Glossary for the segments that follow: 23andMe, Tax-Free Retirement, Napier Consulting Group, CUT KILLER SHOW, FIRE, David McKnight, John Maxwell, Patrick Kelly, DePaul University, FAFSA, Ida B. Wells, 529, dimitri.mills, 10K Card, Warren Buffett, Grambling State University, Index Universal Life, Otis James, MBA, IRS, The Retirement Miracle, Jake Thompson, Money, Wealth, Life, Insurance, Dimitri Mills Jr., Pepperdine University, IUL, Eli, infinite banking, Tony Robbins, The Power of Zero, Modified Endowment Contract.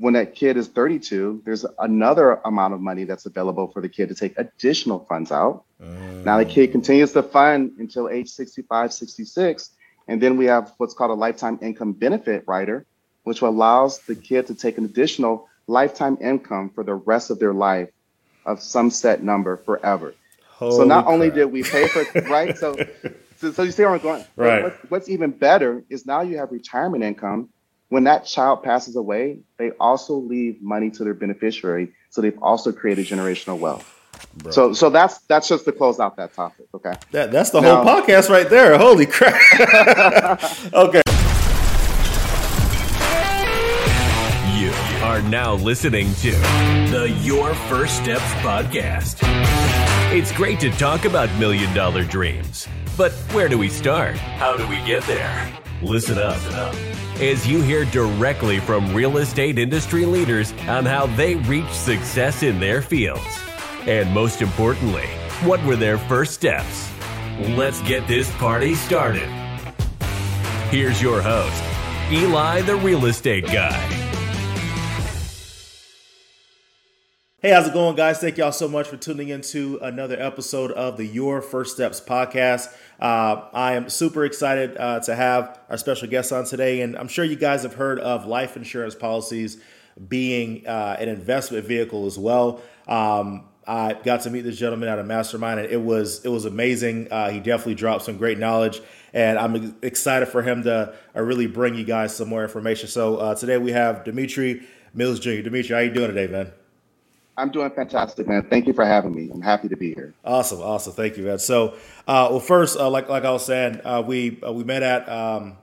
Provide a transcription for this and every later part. when that kid is 32, there's another amount of money that's available for the kid to take additional funds out. Now the kid continues to fund until age 65, 66. And then we have what's called a lifetime income benefit rider, which allows the kid to take an additional lifetime income for the rest of their life of some set number forever. Holy crap. Only did we pay for, right? So you see where I'm going. Right. What's even better is now you have retirement income. When that child passes away, they also leave money to their beneficiary. So they've also created generational wealth. Bro. So that's just to close out that topic. Okay. That's the whole podcast right there. Holy crap. Okay. You are now listening to the Your First Steps podcast. It's great to talk about $1 million dreams, but where do we start? How do we get there? Listen up as you hear directly from real estate industry leaders on how they reach success in their fields. And most importantly, what were their first steps? Let's get this party started. Here's your host, Eli, the real estate guy. Hey, how's it going, guys? Thank y'all so much for tuning in to another episode of the Your First Steps podcast. I am super excited to have our special guest on today, and I'm sure you guys have heard of life insurance policies being an investment vehicle as well. I got to meet this gentleman at a mastermind, and it was amazing. He definitely dropped some great knowledge, and I'm excited for him to really bring you guys some more information. So today we have Dimitri Mills Jr. Dimitri, how you doing today, man? I'm doing fantastic, man. Thank you for having me. I'm happy to be here. Awesome. Thank you, man. So, well, first, like I was saying, we met at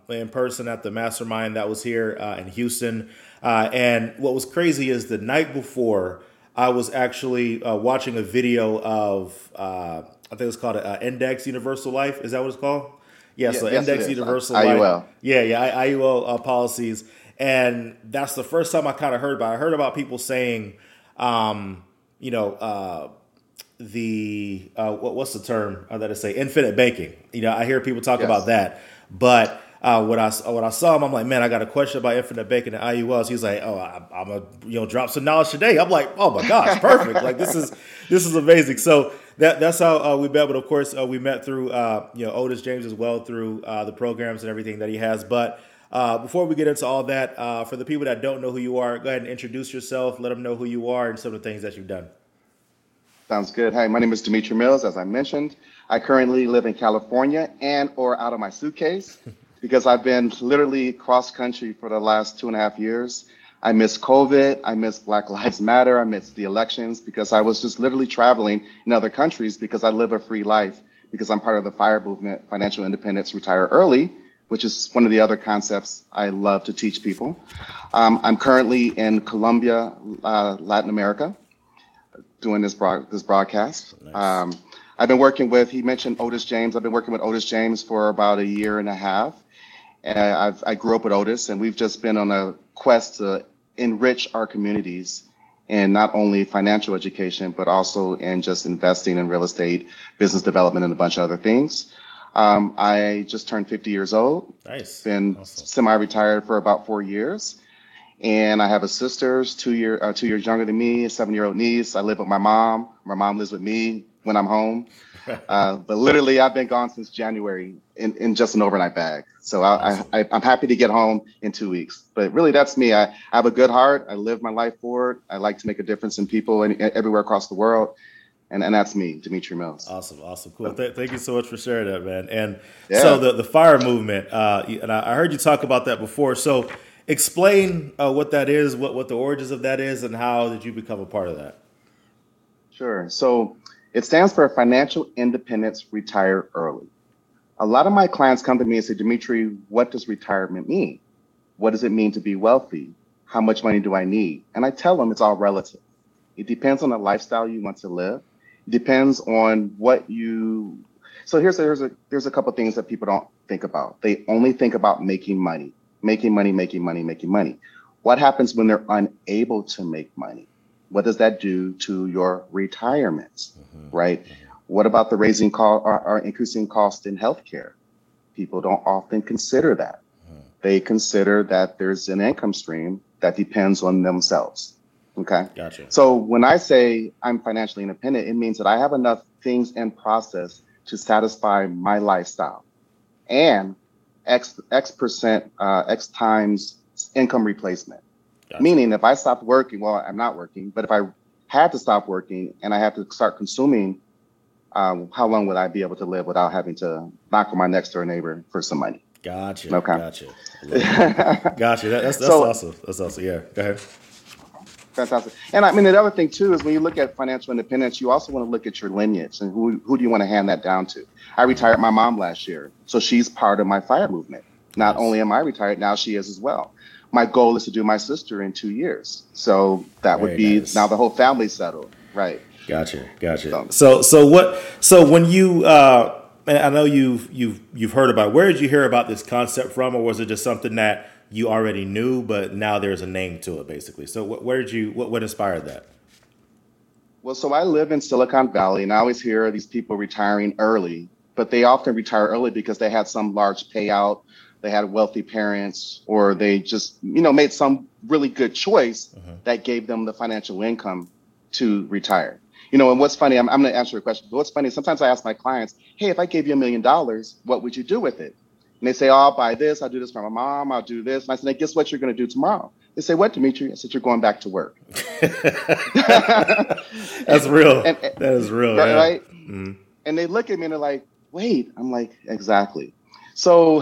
in person at the mastermind that was here in Houston. And what was crazy is the night before, I was actually watching a video of I think it's called Index Universal Life. Is that what it's called? Yeah. So yes, Index Universal Life. IUL. Yeah. IUL policies, and that's the first time I kind of heard about. I heard about people saying. What's the term that I say? Infinite banking. You know, I hear people talk about that, but when I saw him, I'm like, man, I got a question about infinite banking and IULs. He's like, oh, I'm gonna drop some knowledge today. I'm like, oh my gosh, perfect! Like this is amazing. So that's how we met. But of course, we met through Otis James as well through the programs and everything that he has, but. Before we get into all that, for the people that don't know who you are, go ahead and introduce yourself, let them know who you are and some of the things that you've done. Sounds good. Hi, my name is Dimitri Mills, as I mentioned. I currently live in California and/or out of my suitcase because I've been literally cross-country for the last 2.5 years. I miss COVID. I miss Black Lives Matter. I miss the elections because I was just literally traveling in other countries because I live a free life because I'm part of the FIRE movement, Financial Independence, Retire Early, which is one of the other concepts I love to teach people. I'm currently in Colombia, Latin America, doing this broadcast. Nice. I've been working with, he mentioned Otis James. I've been working with Otis James for about 1.5 years. And I grew up with Otis, and we've just been on a quest to enrich our communities in not only financial education, but also in just investing in real estate, business development, and a bunch of other things. I just turned 50 years old. Nice. Been semi-retired for about 4 years, and I have a sister, 2 years younger than me, a 7-year-old niece. I live with my mom. My mom lives with me when I'm home. But literally, I've been gone since January in just an overnight bag. So I'm happy to get home in 2 weeks. But really, that's me. I have a good heart. I live my life forward. I like to make a difference in people and everywhere across the world. And that's me, Dimitri Mills. Awesome. Cool. Thank you so much for sharing that, man. And so the FIRE movement, and I heard you talk about that before. So explain what that is, what the origins of that is, and how did you become a part of that? Sure. So it stands for Financial Independence, Retire Early. A lot of my clients come to me and say, Dimitri, what does retirement mean? What does it mean to be wealthy? How much money do I need? And I tell them it's all relative. It depends on the lifestyle you want to live. Depends on what you. So here's a couple of things that people don't think about. They only think about making money. What happens when they're unable to make money? What does that do to your retirement? Mm-hmm. Right? What about the raising or increasing cost in healthcare? People don't often consider that. Mm-hmm. They consider that there's an income stream that depends on themselves. Okay. Gotcha. So when I say I'm financially independent, it means that I have enough things in process to satisfy my lifestyle and X percent, X times income replacement. Gotcha. Meaning if I stopped working, well, I'm not working, but if I had to stop working and I had to start consuming, how long would I be able to live without having to knock on my next door neighbor for some money? Gotcha. Okay. Gotcha. That's awesome. That's awesome. Yeah. Go ahead. Fantastic. And I mean, the other thing too is when you look at financial independence, you also want to look at your lineage and who do you want to hand that down to? I retired my mom last year, so she's part of my FIRE movement. Not only am I retired, now she is as well. My goal is to do my sister in 2 years, so that would be nice. Now the whole family's settled, right? Gotcha, gotcha. So when you, and I know you've heard about. Where did you hear about this concept from, or was it just something that you already knew, but now there's a name to it, basically? So what inspired that? Well, so I live in Silicon Valley, and I always hear these people retiring early, but they often retire early because they had some large payout, they had wealthy parents, or they just, made some really good choice that gave them the financial income to retire. And what's funny, I'm going to answer your question, but what's funny, sometimes I ask my clients, hey, if I gave you $1 million, what would you do with it? And they say, oh, I'll buy this. I'll do this for my mom. I'll do this. And I said, hey, guess what you're going to do tomorrow? They say, what, Dimitri? I said, you're going back to work. That's real. That is real. Right? Yeah. Mm-hmm. And they look at me and they're like, wait. I'm like, exactly. So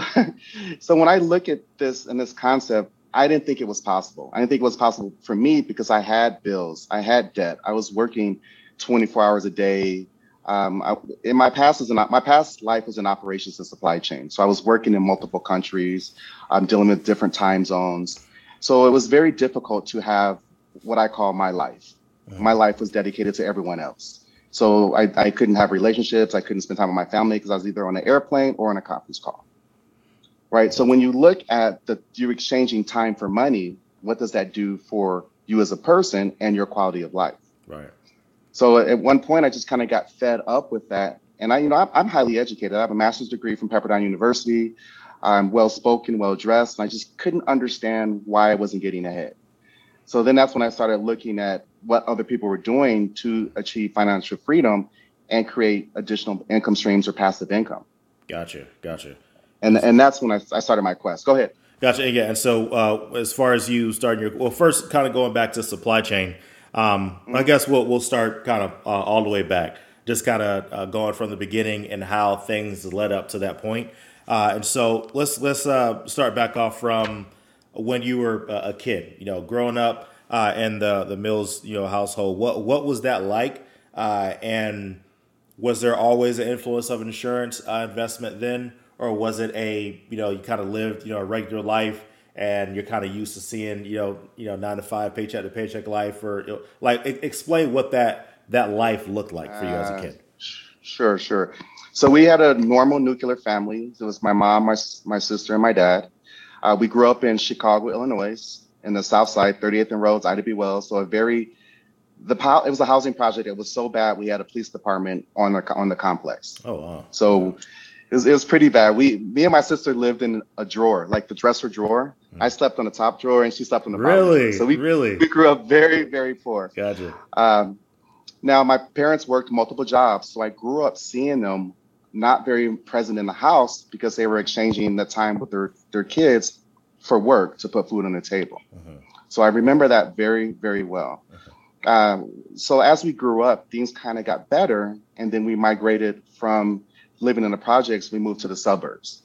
when I look at this and this concept, I didn't think it was possible. I didn't think it was possible for me because I had bills. I had debt. I was working 24 hours a day. My past life was in operations and supply chain. So I was working in multiple countries. I'm dealing with different time zones. So it was very difficult to have what I call my life. Mm-hmm. My life was dedicated to everyone else. So I couldn't have relationships. I couldn't spend time with my family because I was either on an airplane or on a conference call. Right. So when you look at you're exchanging time for money, what does that do for you as a person and your quality of life? Right. So at one point, I just kind of got fed up with that. And I'm highly educated. I have a master's degree from Pepperdine University. I'm well-spoken, well-dressed. And I just couldn't understand why I wasn't getting ahead. So then that's when I started looking at what other people were doing to achieve financial freedom and create additional income streams or passive income. Gotcha. And that's when I started my quest. Go ahead. Gotcha. Yeah. And so as far as you starting your, well, first kind of going back to supply chain, I guess we'll start kind of all the way back, just kind of going from the beginning and how things led up to that point. And so let's start back off from when you were a kid, growing up in the Mills household. What was that like? And was there always an influence of insurance investment then, or was it a you kind of lived a regular life? And you're kind of used to seeing, 9 to 5, paycheck to paycheck life, or explain what that life looked like for you as a kid. Sure. So we had a normal nuclear family. It was my mom, my sister, and my dad. We grew up in Chicago, Illinois, in the South Side, 38th and Rhodes, Ida B. Wells. So it was a housing project. It was so bad we had a police department on the complex. Oh wow. So. It was pretty bad. Me and my sister lived in a drawer, like the dresser drawer. I slept on the top drawer, and she slept on the bottom. Really? So we grew up very, very poor. Gotcha. Now, my parents worked multiple jobs, so I grew up seeing them not very present in the house because they were exchanging the time with their kids for work to put food on the table. Uh-huh. So I remember that very, very well. Uh-huh. So as we grew up, things kind of got better, and then we migrated from living in the projects, we moved to the suburbs.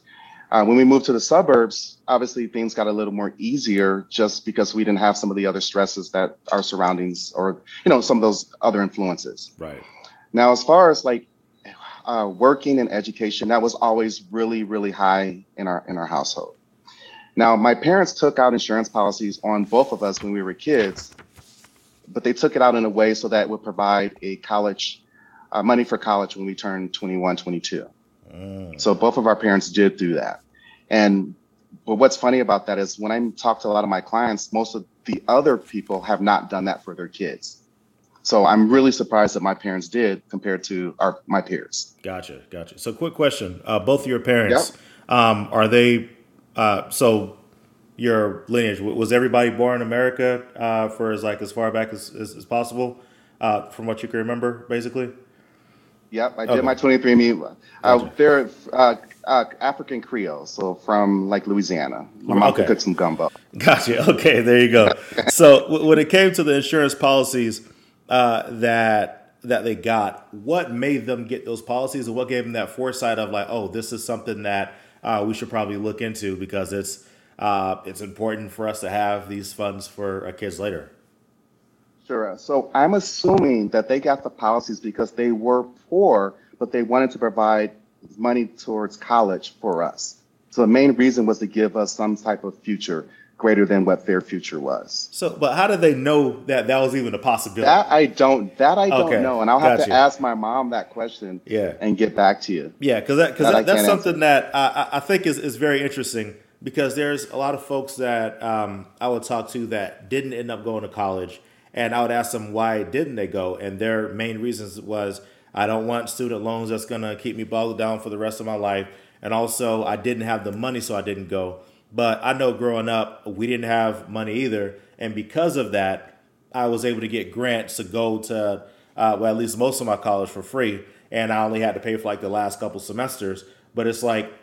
When we moved to the suburbs, obviously things got a little more easier just because we didn't have some of the other stresses that our surroundings or, some of those other influences. Right. Now, as far as working and education, that was always really, really high in our household. Now, my parents took out insurance policies on both of us when we were kids, but they took it out in a way so that it would provide a college money for college when we turned 21, 22. So both of our parents did do that. But what's funny about that is when I talk to a lot of my clients, most of the other people have not done that for their kids. So I'm really surprised that my parents did compared to my peers. Gotcha. So quick question. Both of your parents, yep. Are they, so your lineage? Was everybody born in America for as far back as possible, from what you can remember, basically? Yep, I did my 23andMe. They're African Creoles, so from like Louisiana. My mom could cook some gumbo. Gotcha. Okay, there you go. So when it came to the insurance policies that they got, what made them get those policies, and what gave them that foresight of like, oh, this is something that we should probably look into because it's important for us to have these funds for our kids later? Sure. So I'm assuming that they got the policies because they were poor, but they wanted to provide money towards college for us. So the main reason was to give us some type of future greater than what their future was. So, but how did they know that that was even a possibility? That I don't know. And I'll have to ask my mom that question and get back to you. Yeah, because that's something that I think is very interesting, because there's a lot of folks that I would talk to that didn't end up going to college. And I would ask them, why didn't they go? And their main reasons was, I don't want student loans that's going to keep me bogged down for the rest of my life. And also, I didn't have the money, so I didn't go. But I know growing up, we didn't have money either. And because of that, I was able to get grants to go to at least most of my college for free. And I only had to pay for like the last couple semesters. But it's like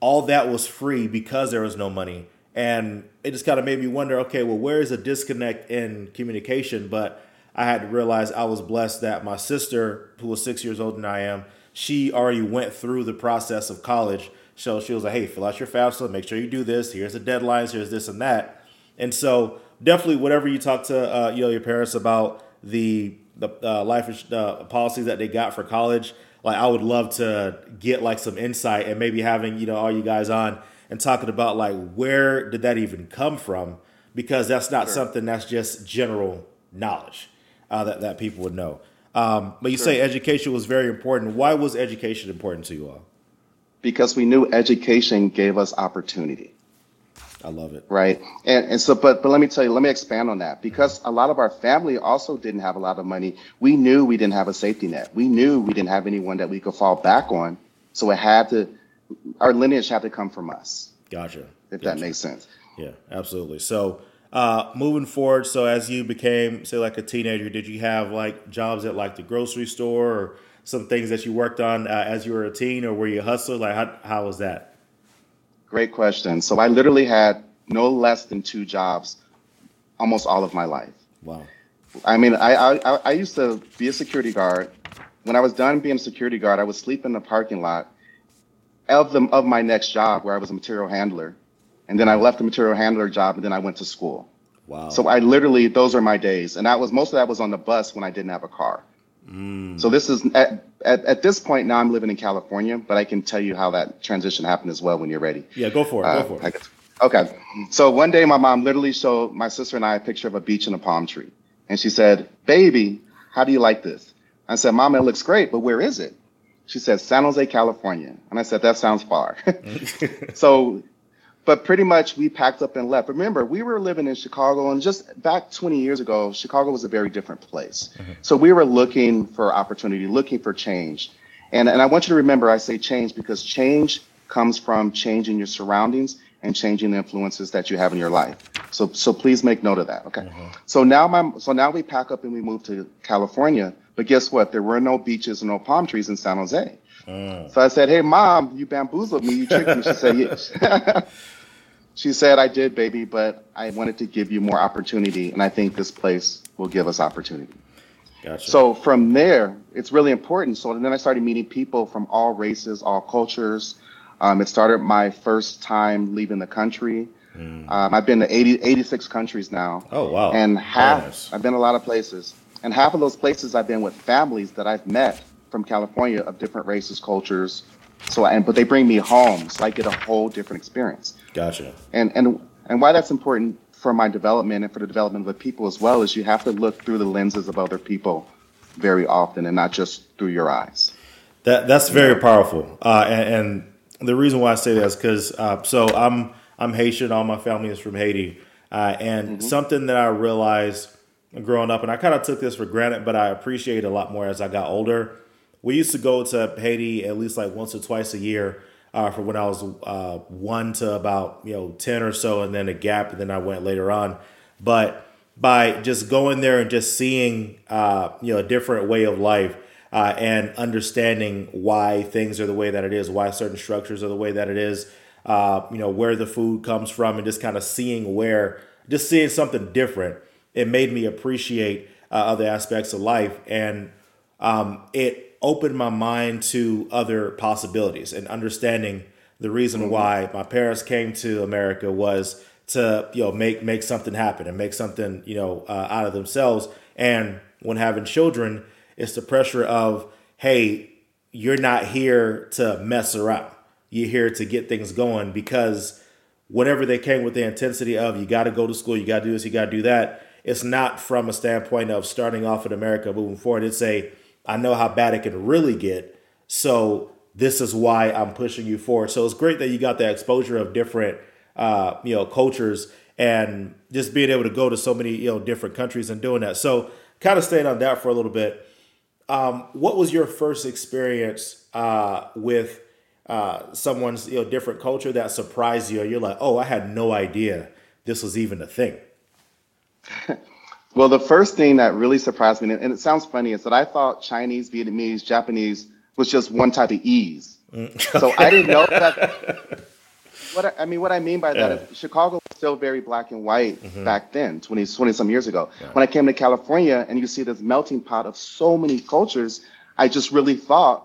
all that was free because there was no money. And it just kind of made me wonder, okay, well, where is the disconnect in communication? But I had to realize I was blessed that my sister, who was 6 years older than I am, she already went through the process of college. So she was like, hey, fill out your FAFSA, make sure you do this. Here's the deadlines, here's this and that. And so definitely whatever you talk to your parents about the life policies that they got for college, like I would love to get like some insight, and maybe having all you guys on and talking about like, where did that even come from? Because that's not something that's just general knowledge that people would know. But you say education was very important. Why was education important to you all? Because we knew education gave us opportunity. I love it. Right. And so, but let me expand on that, because a lot of our family also didn't have a lot of money. We knew we didn't have a safety net. We knew we didn't have anyone that we could fall back on. So our lineage had to come from us. Gotcha. If that makes sense. Yeah, absolutely. So moving forward, so as you became, say, like a teenager, did you have like jobs at like the grocery store or some things that you worked on as you were a teen, or were you a hustler? Like how was that? Great question. So I literally had no less than two jobs almost all of my life. Wow. I mean, I used to be a security guard. When I was done being a security guard, I would sleep in the parking lot of my next job, where I was a material handler. And then I left the material handler job, and then I went to school. Wow. So I literally, those are my days. And most of that was on the bus when I didn't have a car. Mm. So this is at this point now I'm living in California, but I can tell you how that transition happened as well when you're ready. Yeah, go for it. Okay. So one day my mom literally showed my sister and I a picture of a beach and a palm tree. And she said, "Baby, how do you like this?" I said, "Mom, it looks great, but where is it?" She said, "San Jose, California." And I said, "That sounds far." So, but pretty much we packed up and left. Remember, we were living in Chicago, and just back 20 years ago, Chicago was a very different place. Mm-hmm. So we were looking for opportunity, looking for change. And I want you to remember, I say change because change comes from changing your surroundings and changing the influences that you have in your life. So please make note of that. Okay. Mm-hmm. So now we pack up and we move to California. But guess what? There were no beaches and no palm trees in San Jose. So I said, "Hey, Mom, you bamboozled me. You tricked me." She said, "Yes." She said, "I did, baby, but I wanted to give you more opportunity. And I think this place will give us opportunity." Gotcha. So from there, it's really important. So then I started meeting people from all races, all cultures. It started my first time leaving the country. I've been to 86 countries now. Oh, wow. And half, nice. I've been a lot of places. And half of those places I've been with families that I've met from California of different races, cultures. But they bring me home, so I get a whole different experience. Gotcha. And why that's important for my development and for the development of the people as well is you have to look through the lenses of other people very often and not just through your eyes. That's very powerful. And the reason why I say that is because I'm Haitian. All my family is from Haiti. And something that I realized growing up, and I kind of took this for granted, but I appreciate it a lot more as I got older. We used to go to Haiti at least like once or twice a year for when I was 1 to about 10 or so, and then a gap, and then I went later on. But by just going there and just seeing a different way of life and understanding why things are the way that it is, why certain structures are the way that it is, where the food comes from, and just kind of seeing something different, it made me appreciate other aspects of life, and it opened my mind to other possibilities and understanding the reason why my parents came to America was to make something happen and make something out of themselves. And when having children, it's the pressure of, hey, you're not here to mess around. You're here to get things going, because whatever they came with the intensity of, you got to go to school, you got to do this, you got to do that. It's not from a standpoint of starting off in America, moving forward. It's I know how bad it can really get, so this is why I'm pushing you forward. So it's great that you got that exposure of different, cultures, and just being able to go to so many, different countries and doing that. So kind of staying on that for a little bit. What was your first experience with someone's different culture that surprised you? Or you're like, oh, I had no idea this was even a thing. Well, the first thing that really surprised me, and it sounds funny, is that I thought Chinese, Vietnamese, Japanese was just one type of ease. So I didn't know that. What I mean by that is Chicago was still very black and white back then, 20-some years ago. Yeah. When I came to California and you see this melting pot of so many cultures, I just really thought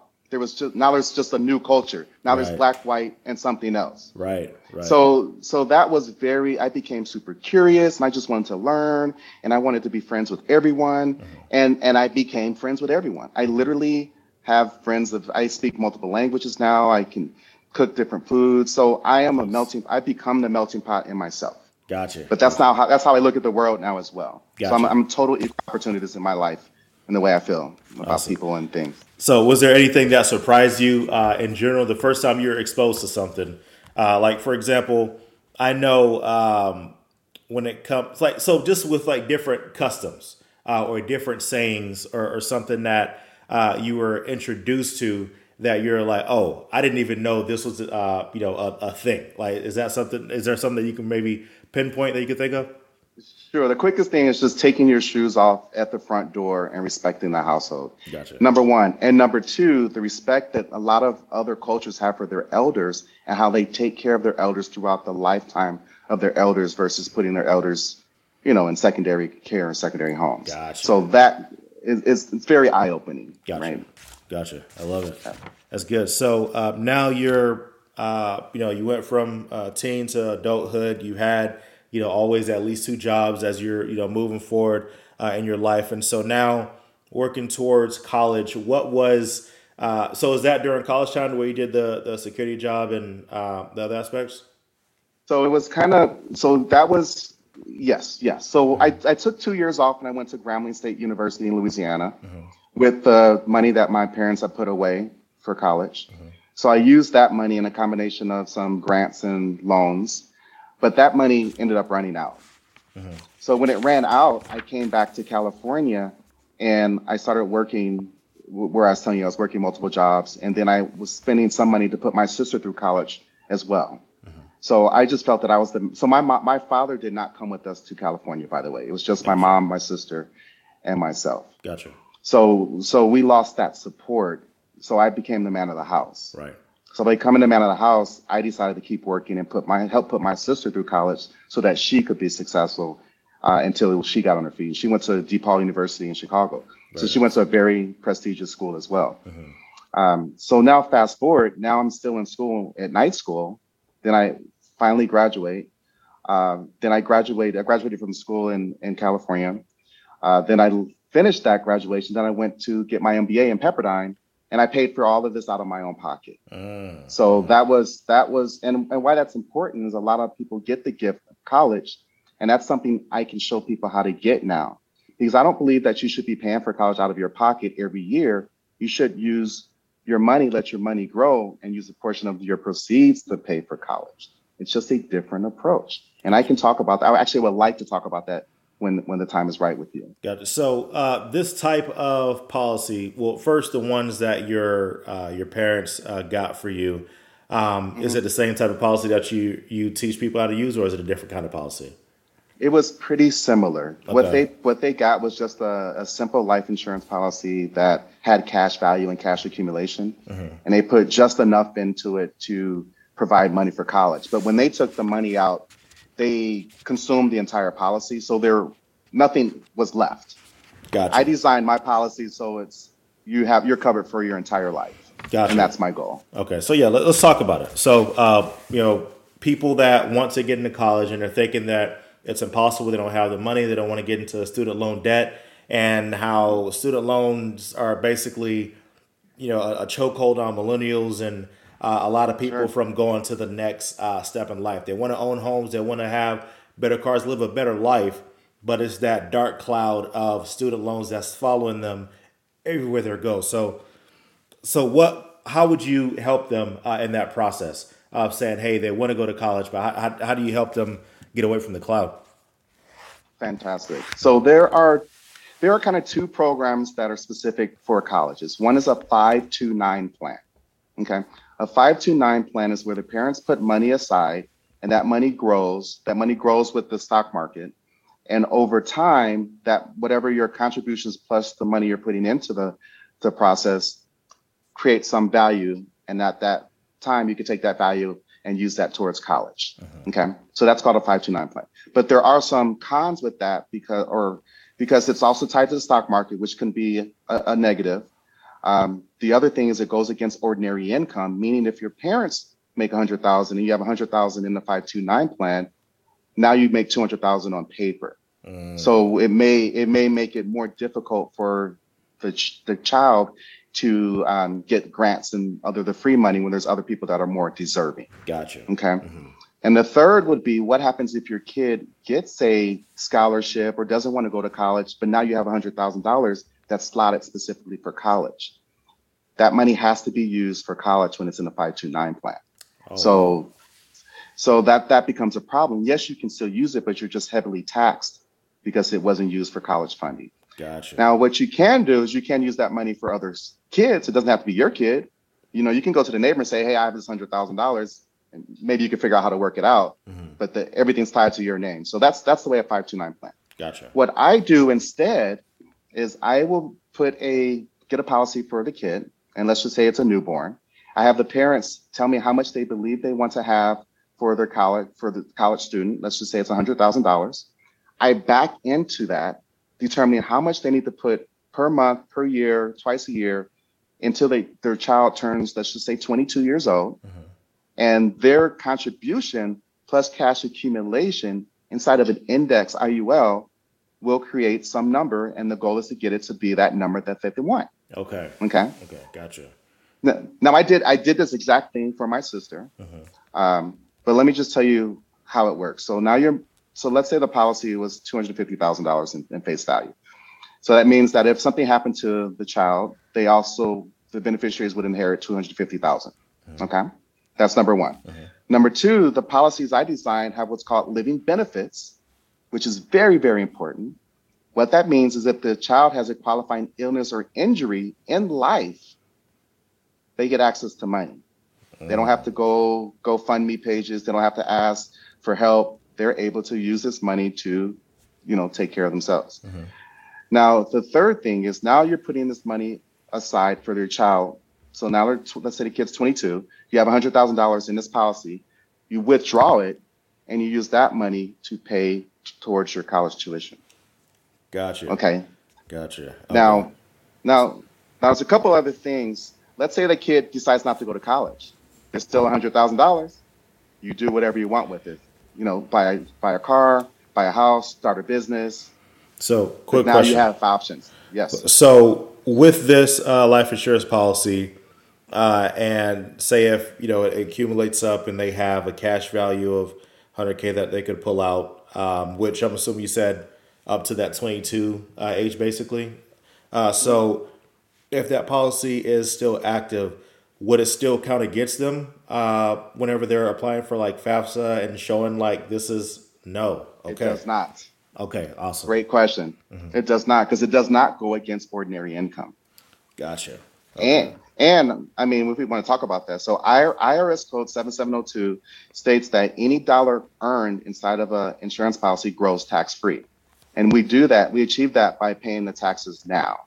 now there's just a new culture. Now there's black, white, and something else. Right. So that was I became super curious, and I just wanted to learn, and I wanted to be friends with everyone, and I became friends with everyone. I literally have friends I speak multiple languages now. I can cook different foods. So I've become the melting pot in myself. Gotcha. But that's not how I look at the world now as well. Gotcha. So I'm total equal opportunities in my life and the way I feel about people and things. So was there anything that surprised you in general, the first time you were exposed to something? Like, for example, I know when it comes just with different customs or different sayings or something that you were introduced to that you're like, oh, I didn't even know this was, a thing. Like, is there something that you can maybe pinpoint that you can think of? Sure. The quickest thing is just taking your shoes off at the front door and respecting the household. Gotcha. Number one. And number two, the respect that a lot of other cultures have for their elders and how they take care of their elders throughout the lifetime of their elders versus putting their elders, in secondary care and secondary homes. Gotcha. So that it's very eye-opening. Gotcha. Right? Gotcha. I love it. That's good. So now you're, you went from teen to adulthood. You had always at least 2 jobs as you're, moving forward in your life. And so now working towards college, what was, so is that during college time where you did the security job and the other aspects? So it was yes. So I took 2 years off and I went to Grambling State University in Louisiana with the money that my parents had put away for college. So I used that money in a combination of some grants and loans. But that money ended up running out. So when it ran out, I came back to California and I started working where I was telling you I was working multiple jobs. And then I was spending some money to put my sister through college as well. So I just felt that I was my father did not come with us to California, by the way. It was just my mom, my sister, and myself. Gotcha. So we lost that support. So I became the man of the house. Right. So by coming to man of the house, I decided to keep working and help put my sister through college so that she could be successful until she got on her feet. She went to DePaul University in Chicago. Right. So she went to a very prestigious school as well. So now fast forward, now I'm still in school at night school. Then I finally graduate. I graduated from school in California. Then I finished that graduation. Then I went to get my MBA in Pepperdine. And I paid for all of this out of my own pocket. So that was, and why that's important is a lot of people get the gift of college, and that's something I can show people how to get now, because I don't believe that you should be paying for college out of your pocket every year. You should use your money, let your money grow, and use a portion of your proceeds to pay for college. It's just a different approach, and I can talk about that. I actually would like to talk about that when the time is right with you. Gotcha. So this type of policy, well, first the ones that your parents got for you, Is it the same type of policy that you teach people how to use, or is it a different kind of policy? It was pretty similar. Okay. What they got was just a simple life insurance policy that had cash value and cash accumulation. Mm-hmm. And they put just enough into it to provide money for college. But when they took the money out, they consumed the entire policy. So nothing was left. Gotcha. I designed my policy so you're covered for your entire life. Gotcha. And that's my goal. Okay. So yeah, let's talk about it. So, people that want to get into college and they're thinking that it's impossible. They don't have the money. They don't want to get into student loan debt, and how student loans are basically, a chokehold on millennials and a lot of people from going to the next step in life. They want to own homes. They want to have better cars, live a better life. But it's that dark cloud of student loans that's following them everywhere they go. So how would you help them in that process of saying, hey, they want to go to college, but how do you help them get away from the cloud? Fantastic. So there are kind of two programs that are specific for colleges. One is a 529 plan. Okay. A 529 plan is where the parents put money aside, and that money grows with the stock market. And over time, that whatever your contributions plus the money you're putting into the process creates some value. And at that time, you can take that value and use that towards college. Uh-huh. Okay. So that's called a 529 plan. But there are some cons with that because it's also tied to the stock market, which can be a negative. The other thing is it goes against ordinary income, meaning if your parents make $100,000 and you have $100,000 in the 529 plan, now you make $200,000 on paper. So it may make it more difficult for the child to get grants and the free money when there's other people that are more deserving. Gotcha. Okay. Mm-hmm. And the third would be, what happens if your kid gets a scholarship or doesn't want to go to college, but now you have $100,000 that's slotted specifically for college? That money has to be used for college when it's in the 529 plan. Oh. So that becomes a problem. Yes, you can still use it, but you're just heavily taxed because it wasn't used for college funding. Gotcha. Now, what you can do is you can use that money for other kids. It doesn't have to be your kid. You can go to the neighbor and say, hey, I have this $100,000, and maybe you can figure out how to work it out. Mm-hmm. But everything's tied to your name. So that's the way a 529 plan. Gotcha. What I do instead is I will get a policy for the kid, and let's just say it's a newborn. I have the parents tell me how much they believe they want to have for their college, for the college student. Let's just say it's $100,000. I back into that, determining how much they need to put per month, per year, twice a year, until their child turns, let's just say, 22 years old. Mm-hmm. And their contribution plus cash accumulation inside of an index IUL will create some number, and the goal is to get it to be that number that they want. Okay. Okay. Okay. Gotcha. Now I did this exact thing for my sister. Mm-hmm. But let me just tell you how it works. So let's say the policy was $250,000 in face value. So that means that if something happened to the child, the beneficiaries would inherit $250,000. Mm-hmm. Okay. That's number one. Mm-hmm. Number two, the policies I designed have what's called living benefits, which is very, very important. What that means is if the child has a qualifying illness or injury in life, they get access to money. Mm-hmm. They don't have to go GoFundMe pages. They don't have to ask for help. They're able to use this money to, take care of themselves. Mm-hmm. Now, the third thing is, now you're putting this money aside for their child. So now let's say the kid's 22. You have $100,000 in this policy. You withdraw it, and you use that money to pay towards your college tuition. Gotcha. Okay. Gotcha. Okay. Now there's a couple other things. Let's say the kid decides not to go to college. There's still $100,000. You do whatever you want with it. Buy a car, buy a house, start a business. So quick now question. Now you have options. Yes. So with this life insurance policy, and say if, it accumulates up and they have a cash value of $100K that they could pull out, which I'm assuming you said up to that 22 age, basically. So if that policy is still active, would it still count against them whenever they're applying for FAFSA and showing this is no? Okay. It does not. Okay, awesome. Great question. Mm-hmm. It does not, because it does not go against ordinary income. Gotcha. Okay. And And I mean, if we want to talk about that, so IRS code 7702 states that any dollar earned inside of an insurance policy grows tax-free. And we do that, we achieve that by paying the taxes now.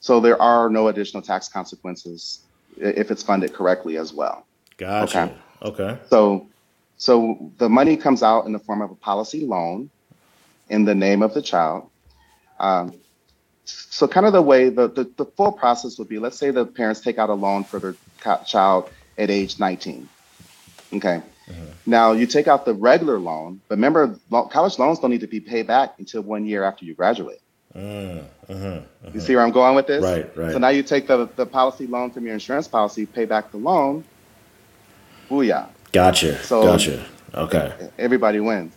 So there are no additional tax consequences if it's funded correctly as well. Gotcha. Okay. So the money comes out in the form of a policy loan in the name of the child. So kind of the way the full process would be, let's say the parents take out a loan for their child at age 19. Okay. Uh-huh. Now you take out the regular loan, but remember college loans don't need to be paid back until 1 year after you graduate. You see where I'm going with this? Right. So now you take the policy loan from your insurance policy, pay back the loan. Booyah. Gotcha. So gotcha. Okay. Everybody wins.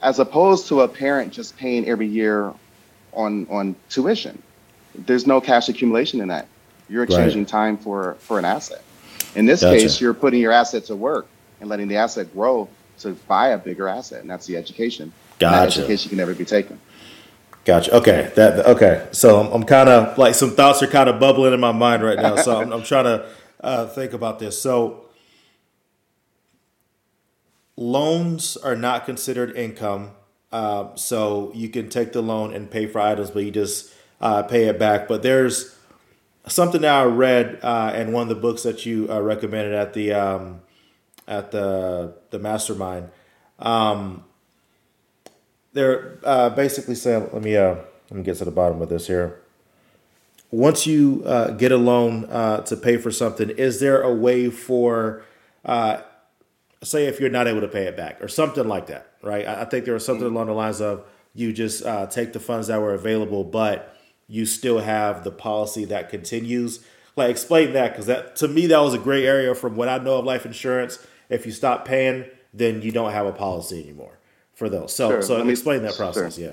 As opposed to a parent just paying every year on tuition. There's no cash accumulation in that. You're exchanging time for an asset. In this case, you're putting your asset to work and letting the asset grow to buy a bigger asset, and that's the education. Gotcha. That education can never be taken. Gotcha. Okay. So I'm kind of like, some thoughts are kind of bubbling in my mind right now. So I'm trying to think about this. So loans are not considered income. So you can take the loan and pay for items, but you just pay it back. But there's something that I read in one of the books that you recommended at the mastermind. They're basically saying, let me get to the bottom of this here. Once you get a loan to pay for something, is there a way for say if you're not able to pay it back or something like that, right? I think there was something along the lines of you just take the funds that were available, but you still have the policy that continues. Like, explain that, because that, to me, that was a gray area from what I know of life insurance. If you stop paying, then you don't have a policy anymore for those. So let me explain that process. Sure. Yeah,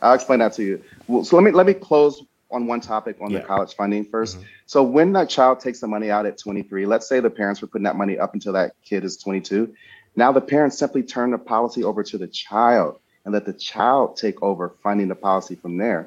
I'll explain that to you. Well, so let me close on one topic on the college funding first. Mm-hmm. So when that child takes the money out at 23, let's say the parents were putting that money up until that kid is 22. Now the parents simply turn the policy over to the child and let the child take over funding the policy from there.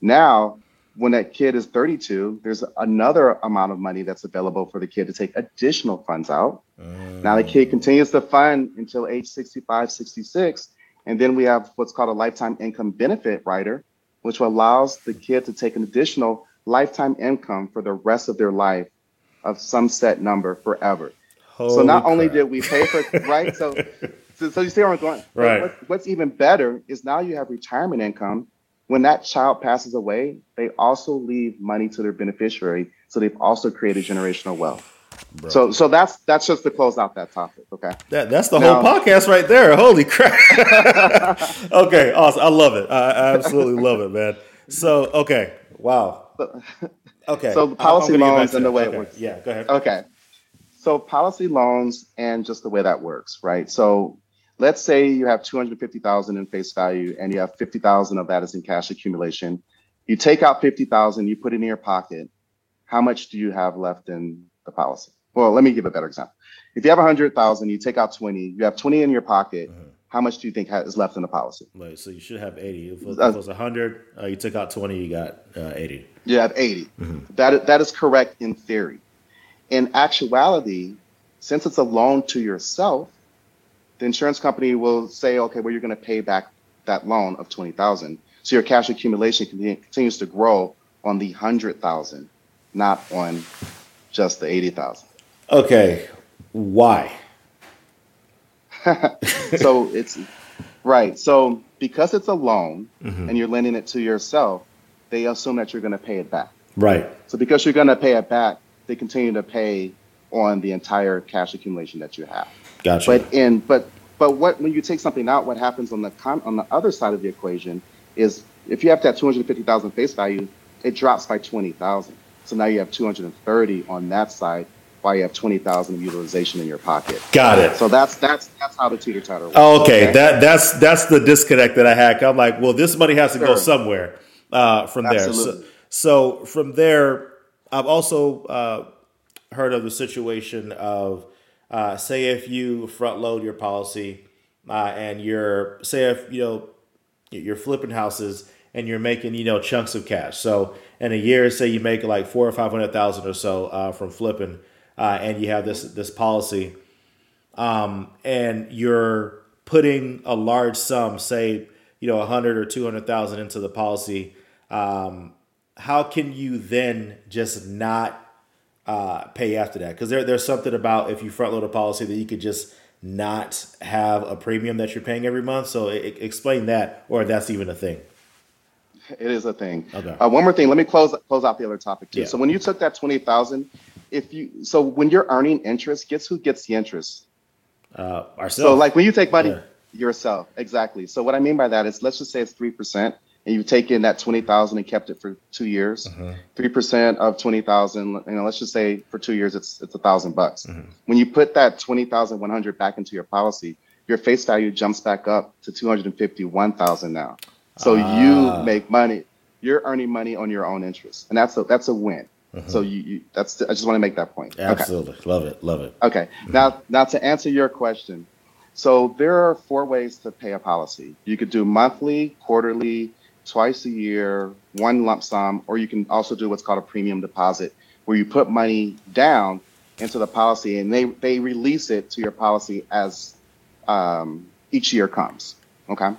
Now, when that kid is 32, there's another amount of money that's available for the kid to take additional funds out. Now the kid continues to fund until age 65, 66. And then we have what's called a lifetime income benefit rider, which allows the kid to take an additional lifetime income for the rest of their life of some set number forever. Holy so not crap. Only did we pay for, right? So you see where I'm going. Right. What's even better is now you have retirement income. When that child passes away, they also leave money to their beneficiary. So they've also created generational wealth. Bro. So that's just to close out that topic. Okay. That's the whole podcast right there. Holy crap. Okay. Awesome. I love it. I absolutely love it, man. So, okay. Wow. Okay. So the policy loans and the way it works. Yeah. Go ahead. Okay. So policy loans and just the way that works, right? So let's say you have $250,000 in face value and you have $50,000 of that is in cash accumulation. You take out $50,000, you put it in your pocket. How much do you have left in the policy? Well, let me give a better example. If you have $100,000, you take out 20, you have 20 in your pocket. Uh-huh. How much do you think is left in the policy? Right, so you should have 80. If it was 100, you took out 20, you got 80. You have 80. Mm-hmm. That is correct in theory. In actuality, since it's a loan to yourself, the insurance company will say, okay, well, you're going to pay back that loan of $20,000. So your cash accumulation continues to grow on the $100,000, not on just the $80,000. Okay. Why? So it's right. So because it's a loan and you're lending it to yourself, they assume that you're going to pay it back. Right. So because you're going to pay it back, they continue to pay on the entire cash accumulation that you have. Gotcha. But when you take something out, what happens on the other side of the equation is if you have that $250,000 face value, it drops by $20,000. So now you have 230 on that side, while you have 20,000 of utilization in your pocket. Got it. So that's how the teeter totter works. Okay. That's the disconnect that I had. I'm like, well, this money has to go somewhere from there. So from there, I've also heard of the situation of say if you front load your policy and you're flipping houses and you're making, you know, chunks of cash. So in a year, say you make like $400,000 or $500,000 or so from flipping, and you have this policy, and you're putting a large sum, say, you know, $100,000 or $200,000 into the policy. How can you then just not pay after that? Because there's something about if you front load a policy that you could just not have a premium that you're paying every month. So explain that, or that's even a thing. It is a thing. Okay. One more thing. Let me close out the other topic too. Yeah. So when you took that $20,000, when you're earning interest, guess who gets the interest? Ourselves. So like when you take money, yourself. Exactly. So what I mean by that is, let's just say it's 3%, and you've taken that $20,000 and kept it for 2 years. 3% of $20,000, you know, let's just say for 2 years, it's $1,000. When you put that $20,100 back into your policy, your face value jumps back up to $251,000 now. So you make money. You're earning money on your own interest, and that's a win. So I just want to make that point. Absolutely. Okay. Love it. Okay. Now to answer your question. So there are 4 ways to pay a policy. You could do monthly, quarterly, twice a year, one lump sum, or you can also do what's called a premium deposit, where you put money down into the policy and they release it to your policy as each year comes. Okay.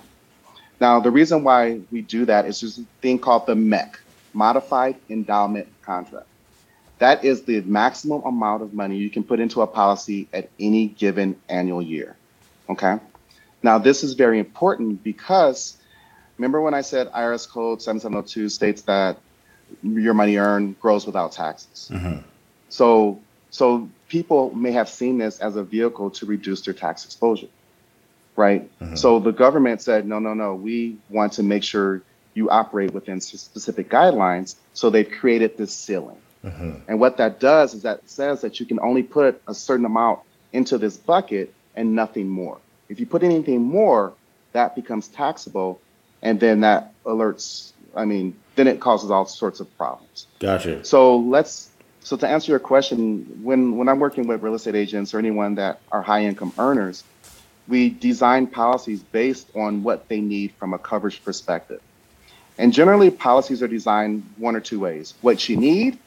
Now, the reason why we do that is there's a thing called the MEC, Modified Endowment Contract. That is the maximum amount of money you can put into a policy at any given annual year. Okay. Now, this is very important because remember when I said IRS Code 7702 states that your money earned grows without taxes. So people may have seen this as a vehicle to reduce their tax exposure, right? So the government said, no, we want to make sure you operate within specific guidelines. So they've created this ceiling. And what that does is that says that you can only put a certain amount into this bucket and nothing more. If you put anything more, that becomes taxable, and then that alerts, then it causes all sorts of problems. Gotcha. So to answer your question, when I'm working with real estate agents or anyone that are high income earners, we design policies based on what they need from a coverage perspective. And generally policies are designed one or two ways: what you need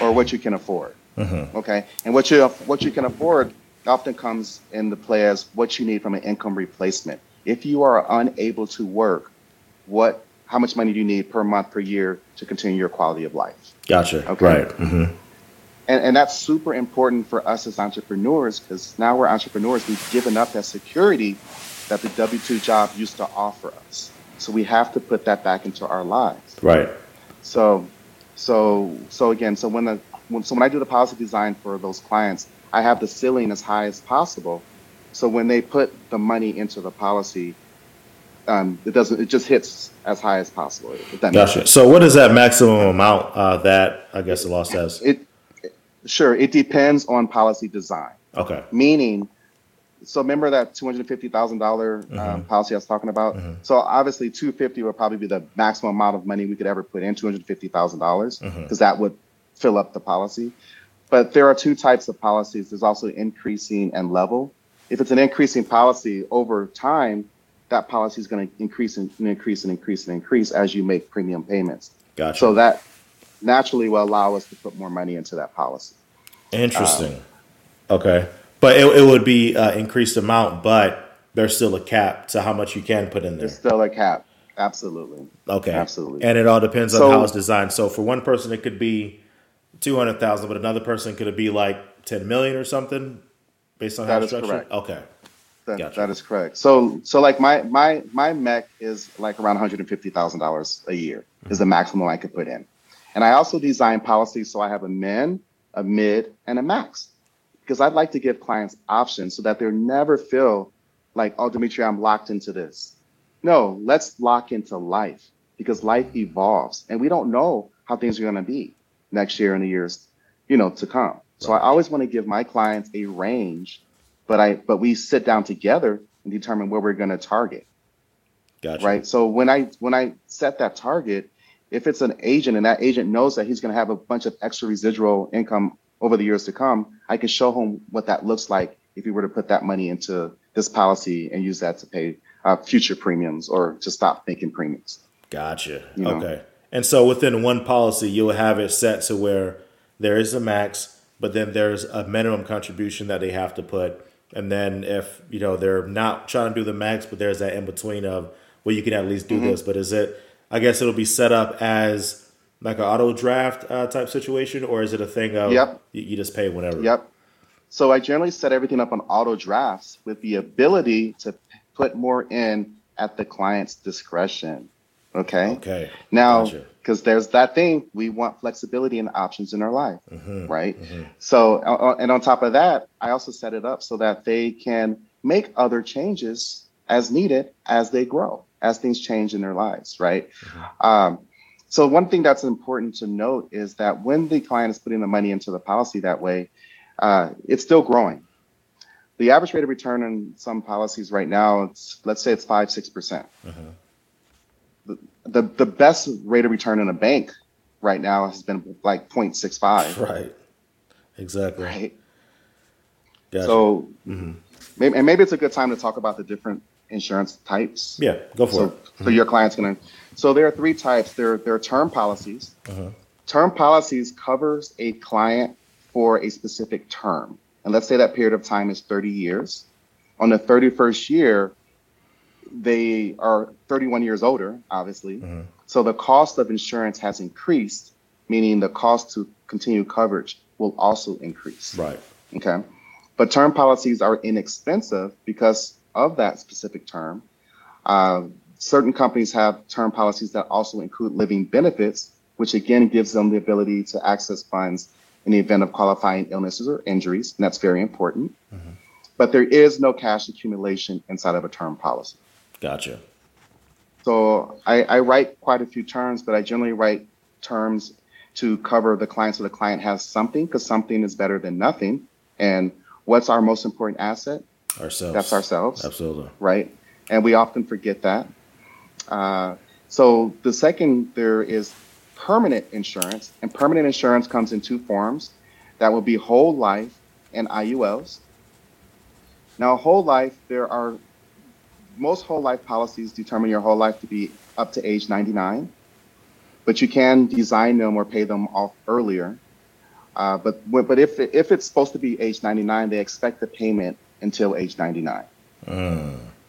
or what you can afford. Okay. And what you can afford often comes into play as what you need from an income replacement. If you are unable to work, how much money do you need per month, per year to continue your quality of life? Gotcha. Okay. Right. And that's super important for us as entrepreneurs, because now we're entrepreneurs. We've given up that security that the W-2 job used to offer us. So we have to put that back into our lives. Right. So when I do the policy design for those clients, I have the ceiling as high as possible. So when they put the money into the policy, it just hits as high as possible. Gotcha. So what is that maximum amount that I guess the law says? It depends on policy design. Okay. Meaning, so remember that $250,000 policy I was talking about? So obviously $250,000 would probably be the maximum amount of money we could ever put in, $250,000, because that would fill up the policy. But there are two types of policies. There's also increasing and level. If it's an increasing policy over time, that policy is going to increase as you make premium payments. Gotcha. So that naturally will allow us to put more money into that policy. Interesting. Okay. But it would be increased amount, but there's still a cap to how much you can put in there. There's still a cap. Absolutely. Okay. Absolutely. And it all depends on how it's designed. So for one person, it could be 200,000, but another person could it be like 10 million or something based on how it's structured? Correct. Okay. Gotcha. That is correct. So like my MEC is like around $150,000 a year is the maximum I could put in. And I also design policies so I have a min, a mid, and a max, because I'd like to give clients options so that they never feel like, oh, Dimitri, I'm locked into this. No, let's lock into life, because life evolves and we don't know how things are going to be next year and the years, to come. So I always want to give my clients a range, but we sit down together and determine where we're going to target. Gotcha. Right. So when I set that target, if it's an agent and that agent knows that he's going to have a bunch of extra residual income over the years to come, I can show him what that looks like if he were to put that money into this policy and use that to pay future premiums or to stop thinking premiums. Gotcha. You know? Okay. And so within one policy, you'll have it set to where there is a max, but then there's a minimum contribution that they have to put. And then if, you know, they're not trying to do the max, but there's that in between of, well, you can at least do this, but is it, I guess it'll be set up as like an auto draft type situation, or is it a thing of you just pay whenever? Yep. So I generally set everything up on auto drafts with the ability to put more in at the client's discretion. Okay. Okay. Now, because there's that thing, we want flexibility and options in our life, right? So, and on top of that, I also set it up so that they can make other changes as needed as they grow, as things change in their lives, right? So one thing that's important to note is that when the client is putting the money into the policy that way, it's still growing. The average rate of return in some policies right now, it's, let's say it's 5%, 6%. The best rate of return in a bank right now has been like 0.65. Right. Exactly. Right. Gotcha. So maybe it's a good time to talk about the different insurance types. Yeah, go for it. So your client's going to. So there are three types. There are term policies. Term policies covers a client for a specific term. And let's say that period of time is 30 years. On the 31st year, they are 31 years older, obviously. So the cost of insurance has increased, meaning the cost to continue coverage will also increase. Right. Okay. But term policies are inexpensive because of that specific term. Certain companies have term policies that also include living benefits, which again gives them the ability to access funds in the event of qualifying illnesses or injuries, and that's very important. But there is no cash accumulation inside of a term policy. Gotcha. So I write quite a few terms, but I generally write terms to cover the client so the client has something, because something is better than nothing. And what's our most important asset? Ourselves. That's ourselves. Absolutely. Right. And we often forget that. So the second, there is permanent insurance, and permanent insurance comes in two forms. That will be whole life and IULs. Now, whole life, there are most whole life policies determine your whole life to be up to age 99, but you can design them or pay them off earlier. But if it's supposed to be age 99, they expect the payment until age 99.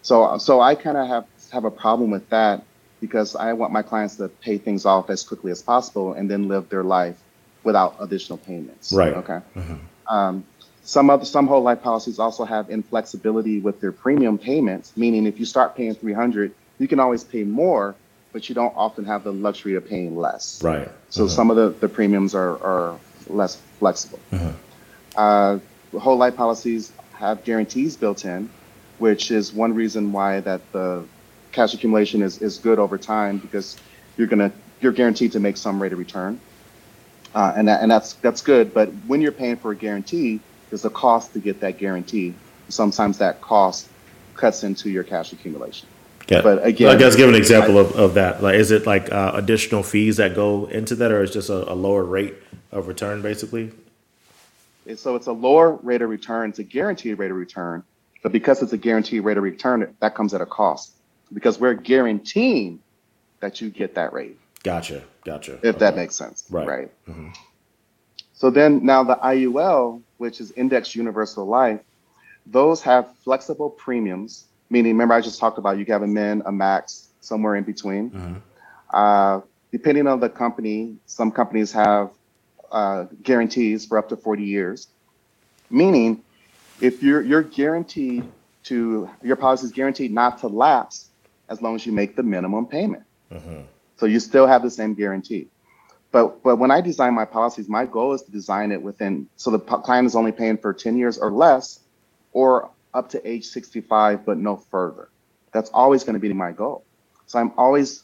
So I kind of have a problem with that, because I want my clients to pay things off as quickly as possible and then live their life without additional payments. Right. Okay. Some whole life policies also have inflexibility with their premium payments, meaning if you start paying $300, you can always pay more, but you don't often have the luxury of paying less. Right. So some of the premiums are less flexible. Whole life policies have guarantees built in, which is one reason why that the cash accumulation is good over time, because you're guaranteed to make some rate of return, and that's good. But when you're paying for a guarantee, there's a cost to get that guarantee. Sometimes that cost cuts into your cash accumulation. Yeah. But again, I guess give an example of that. Like, is it like additional fees that go into that, or is just a lower rate of return basically? So it's a lower rate of return. It's a guaranteed rate of return, but because it's a guaranteed rate of return, that comes at a cost, because we're guaranteeing that you get that rate. Gotcha. If that makes sense. Right. So then now the IUL, which is Index Universal Life, those have flexible premiums, meaning, remember I just talked about you have a min, a max, somewhere in between. Depending on the company, some companies have guarantees for up to 40 years, meaning if you're guaranteed to, your policy is guaranteed not to lapse as long as you make the minimum payment. So you still have the same guarantee. But when I design my policies, my goal is to design it within, so the client is only paying for 10 years or less, or up to age 65, but no further. That's always going to be my goal. So I'm always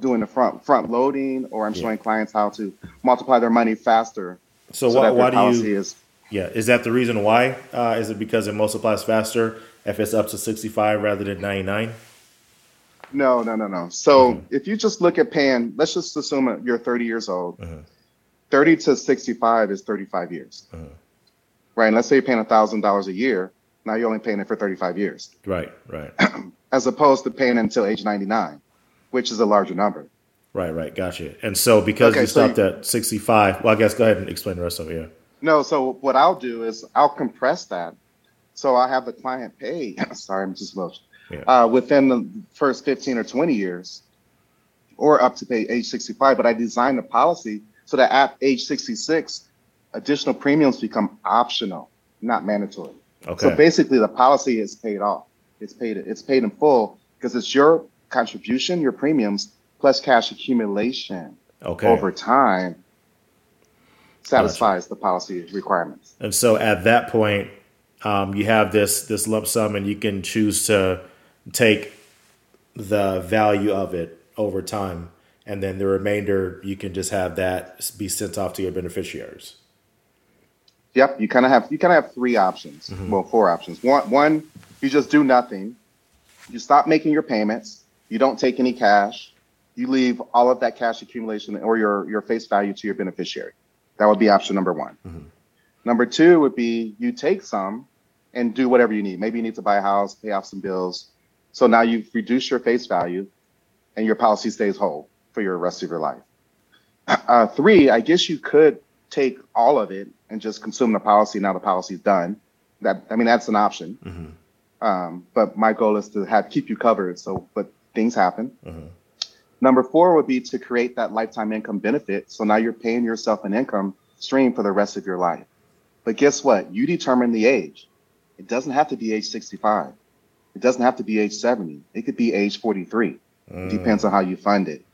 doing the front loading, or I'm showing clients how to multiply their money faster. Is that the reason why? Is it because it multiplies faster if it's up to 65 rather than 99? No. So if you just look at paying, let's just assume you're 30 years old. 30 to 65 is 35 years. Right? And let's say you're paying $1,000 a year. Now you're only paying it for 35 years. Right. as opposed to paying until age 99, which is a larger number. Right. Gotcha. And so because you stopped at 65, well, I guess go ahead and explain the rest of it. Yeah. No. So what I'll do is I'll compress that. So I have the client pay. Sorry, I'm just emotional. Yeah. Within the first 15 or 20 years or up to age 65. But I designed a policy so that at age 66, additional premiums become optional, not mandatory. Okay. So basically the policy is paid off. It's paid in full because it's your contribution, your premiums, plus cash accumulation over time satisfies the policy requirements. And so at that point, you have this lump sum and you can choose to take the value of it over time. And then the remainder, you can just have that be sent off to your beneficiaries. Yep. You kind of have three options. Mm-hmm. Well, four options. One, you just do nothing. You stop making your payments. You don't take any cash. You leave all of that cash accumulation or your face value to your beneficiary. That would be option number one. Mm-hmm. Number two would be you take some and do whatever you need. Maybe you need to buy a house, pay off some bills. So now you've reduced your face value and your policy stays whole for your rest of your life. Three, I guess you could take all of it and just consume the policy. Now the policy's done. That's an option. Mm-hmm. But my goal is to keep you covered. So, but things happen. Mm-hmm. Number four would be to create that lifetime income benefit. So now you're paying yourself an income stream for the rest of your life. But guess what? You determine the age. It doesn't have to be age 65. It doesn't have to be age 70. It could be age 43. It depends on how you fund it.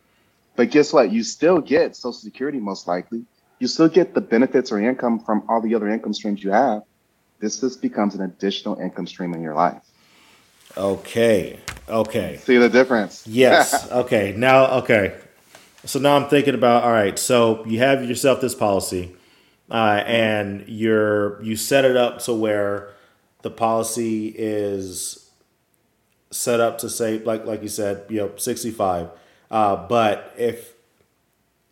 But guess what? You still get Social Security, most likely. You still get the benefits or income from all the other income streams you have. This just becomes an additional income stream in your life. Okay. See the difference? Yes. Okay. So now I'm thinking about, all right, so you have yourself this policy and you set it up to where the policy is set up to say, like you said, 65. But if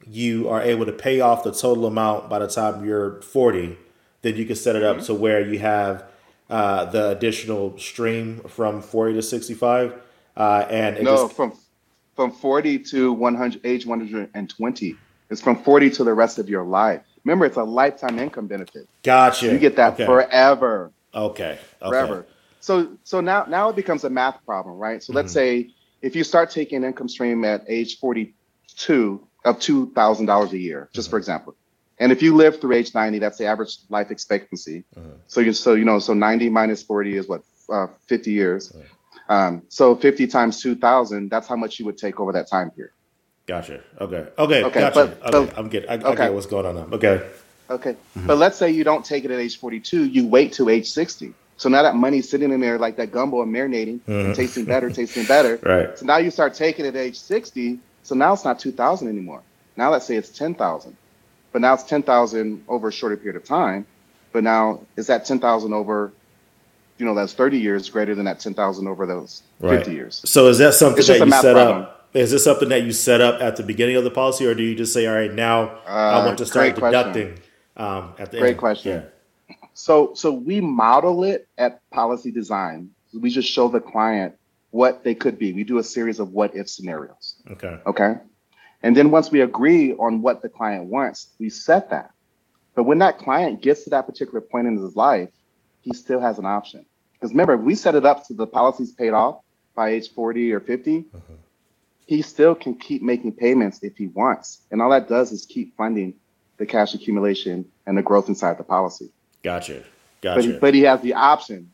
you are able to pay off the total amount by the time you're 40, then you can set it up to where you have the additional stream from 40 to 65, from 40 to 100, age 120. It's from 40 to the rest of your life. Remember, it's a lifetime income benefit. Gotcha. You get that forever. Okay. Forever. So now it becomes a math problem, right? So let's say if you start taking income stream at age 42 of $2,000 a year, just for example. And if you live through age 90, that's the average life expectancy. So 90 minus 40 is 50 years. So 50 times 2,000, that's how much you would take over that time period. Gotcha. Okay. Gotcha. I'm good. I get what's going on now. Okay. Mm-hmm. But let's say you don't take it at age 42. You wait to age 60. So now that money's sitting in there like that gumbo and marinating, and tasting better. Right. So now you start taking it at age 60. So now it's not 2,000 anymore. Now let's say it's 10,000. But now it's 10,000 over a shorter period of time. But now is that 10,000 over, that's 30 years greater than that 10,000 over those 50 years. So is that something that you set up? Is this something that you set up at the beginning of the policy, or do you just say, all right, now I want to start deducting at the end? Great question. Yeah. So we model it at policy design. We just show the client what they could be. We do a series of what if scenarios. Okay. And then once we agree on what the client wants, we set that. But when that client gets to that particular point in his life, he still has an option. Because remember, if we set it up so the policy's paid off by age 40 or 50, he still can keep making payments if he wants. And all that does is keep funding the cash accumulation and the growth inside the policy. Gotcha. But he has the option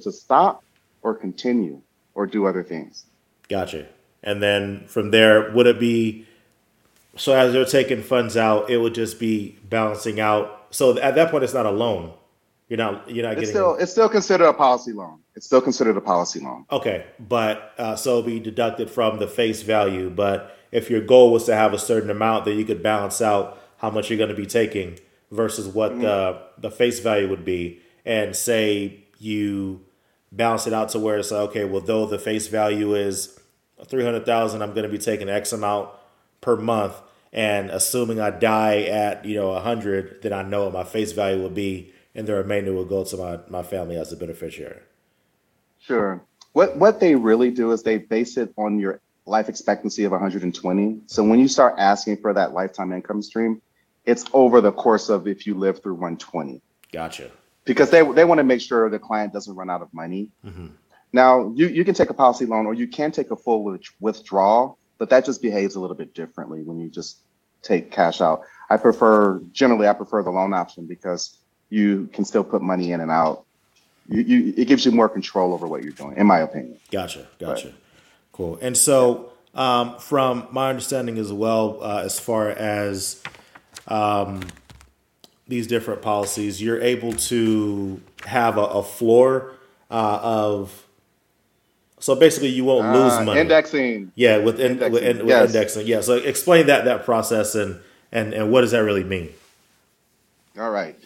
to stop or continue or do other things. Gotcha. And then from there, would it be... So as they're taking funds out, it would just be balancing out. So at that point, it's not a loan. You're not getting. It's still considered a policy loan. Okay, but so it'll be deducted from the face value. But if your goal was to have a certain amount, then you could balance out how much you're going to be taking versus what the face value would be, and say you balance it out to where it's like, okay, well, though the face value is $300,000, I'm going to be taking X amount per month, and assuming I die at 100, then I know what my face value will be, and the remainder will go to my family as a beneficiary. Sure. What they really do is they base it on your life expectancy of 120. So when you start asking for that lifetime income stream, it's over the course of if you live through 120. Gotcha. Because they want to make sure the client doesn't run out of money. Mm-hmm. Now, you can take a policy loan or you can take a full withdrawal, but that just behaves a little bit differently when you just take cash out. I prefer the loan option because you can still put money in and out. It gives you more control over what you're doing, in my opinion. Gotcha. But, cool. And so from my understanding as well, as far as these different policies, you're able to have a floor of, so basically you won't lose money. Indexing. Yeah, with indexing. Yeah. So explain that process and what does that really mean? All right.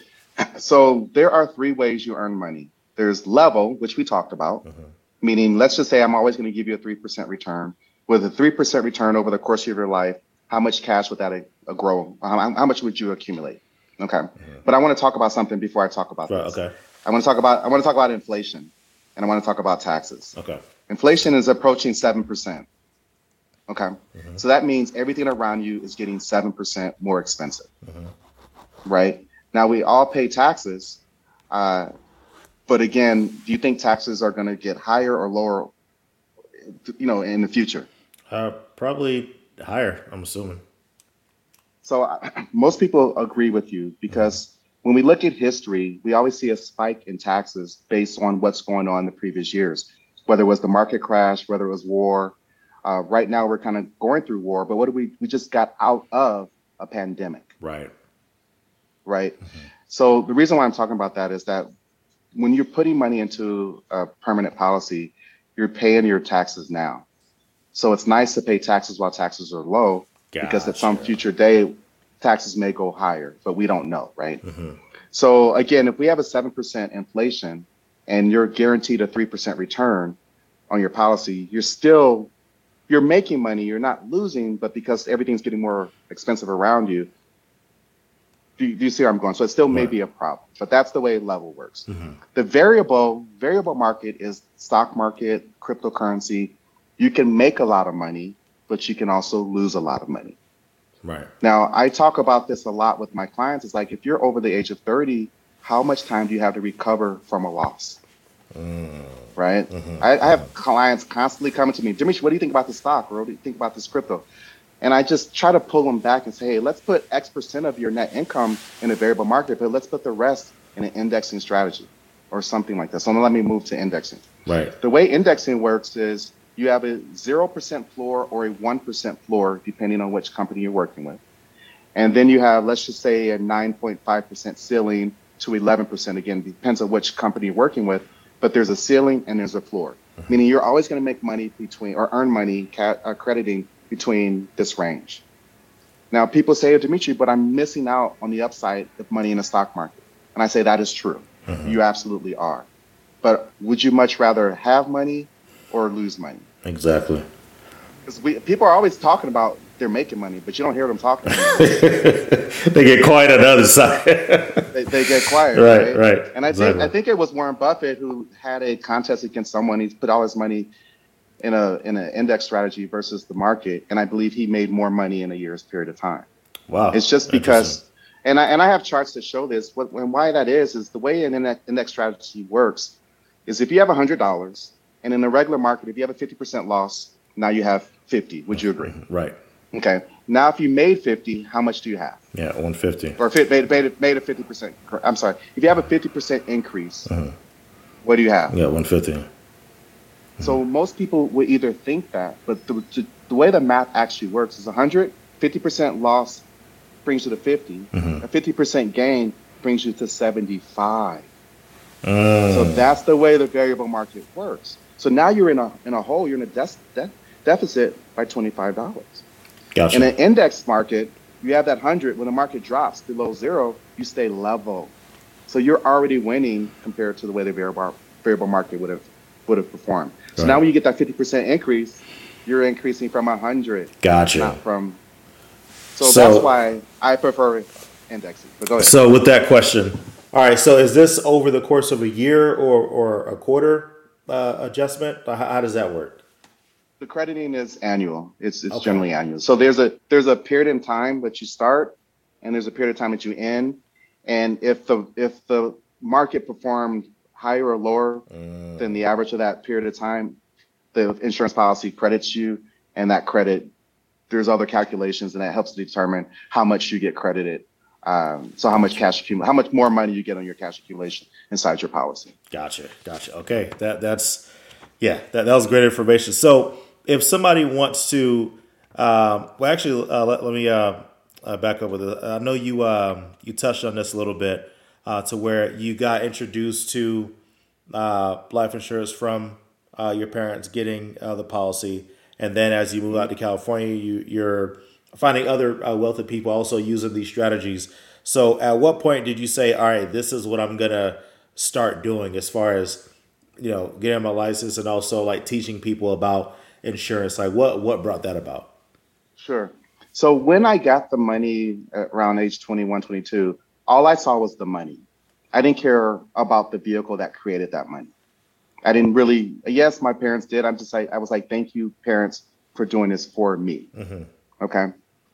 So there are three ways you earn money. There's level, which we talked about, mm-hmm. meaning let's just say I'm always going to give you a 3% return. With a 3% return over the course of your life, how much cash would that grow? How much would you accumulate? Okay. Mm-hmm. But I want to talk about something before I talk about this. Okay. I want to talk about inflation, and I want to talk about taxes. Okay. Inflation is approaching 7%. Okay. Mm-hmm. So that means everything around you is getting 7% more expensive. Mm-hmm. Right? Now we all pay taxes. But again, do you think taxes are going to get higher or lower, in the future? Probably higher, I'm assuming. So most people agree with you because when we look at history, we always see a spike in taxes based on what's going on in the previous years, whether it was the market crash, whether it was war. Right now, we're kind of going through war, but what do we just got out of a pandemic. Right. Mm-hmm. So the reason why I'm talking about that is that when you're putting money into a permanent policy, you're paying your taxes now. So it's nice to pay taxes while taxes are low, because at some future day, taxes may go higher, but we don't know, right? Mm-hmm. So again, if we have a 7% inflation and you're guaranteed a 3% return on your policy, you're making money, you're not losing, but because everything's getting more expensive around you, do you see where I'm going? So it still may be a problem, but that's the way level works. Mm-hmm. The variable market is stock market, cryptocurrency. You can make a lot of money, but you can also lose a lot of money. Right. Now, I talk about this a lot with my clients. It's like, if you're over the age of 30, how much time do you have to recover from a loss? Mm. Right. Mm-hmm. I have clients constantly coming to me, Dimitri, what do you think about this stock? Or what do you think about this crypto? And I just try to pull them back and say, hey, let's put X% of your net income in a variable market, but let's put the rest in an indexing strategy or something like that. So let me move to indexing. Right. The way indexing works is you have a 0% floor or a 1% floor, depending on which company you're working with. And then you have, let's just say, a 9.5% ceiling to 11%. Again, depends on which company you're working with, but there's a ceiling and there's a floor, meaning you're always going to make money between or earn money crediting between this range. Now, people say, oh, Dimitri, but I'm missing out on the upside of money in the stock market. And I say that is true. Mm-hmm. You absolutely are. But would you much rather have money or lose money? Exactly. Because people are always talking about they're making money, but you don't hear them talking about it. They get quiet on the other side. they get quiet. Right. And I think it was Warren Buffett who had a contest against someone. He's put all his money in an index strategy versus the market, and I believe he made more money in a year's period of time. Wow. It's just because, and I have charts to show this, and why that is the way an index strategy works is if you have $100, and in a regular market, if you have a 50% loss, now you have 50. Would you agree? Right. Okay. Now, if you made 50, how much do you have? Yeah, 150. Or made a 50%, I'm sorry. If you have a 50% increase, what do you have? Yeah, 150. So most people would either think that, but the way the math actually works is 50% loss brings you to 50. Mm-hmm. A 50% gain brings you to 75. So that's the way the variable market works. So now you're in a hole. You're in a deficit by $25. Gotcha. In an index market, you have that 100. When the market drops below zero, you stay level. So you're already winning compared to the way the variable market would have performed. So now when you get that 50% increase, you're increasing from 100. Gotcha. Not from. So that's why I prefer indexing. But go ahead. So with that question, all right. So is this over the course of a year or a quarter? adjustment? How does that work? The crediting is annual. It's okay. Generally annual. So there's a period in time that you start, and there's a period of time that you end. And if the market performed higher or lower than the average of that period of time, the insurance policy credits you, and that credit, there's other calculations, and that helps to determine how much you get credited. So how much more money you get on your cash accumulation inside your policy. Gotcha. Okay. That was great information. So if somebody wants to, let me back up with it. I know you touched on this a little bit, to where you got introduced to, life insurance from, your parents getting, the policy. And then as you move out to California, you're finding other wealthy people also using these strategies. So at what point did you say, all right, this is what I'm going to start doing as far as, getting my license and also like teaching people about insurance? Like what brought that about? Sure. So when I got the money around age 21, 22, all I saw was the money. I didn't care about the vehicle that created that money. I didn't really, yes, my parents did. I was like, thank you, parents, for doing this for me. Mm-hmm. Okay.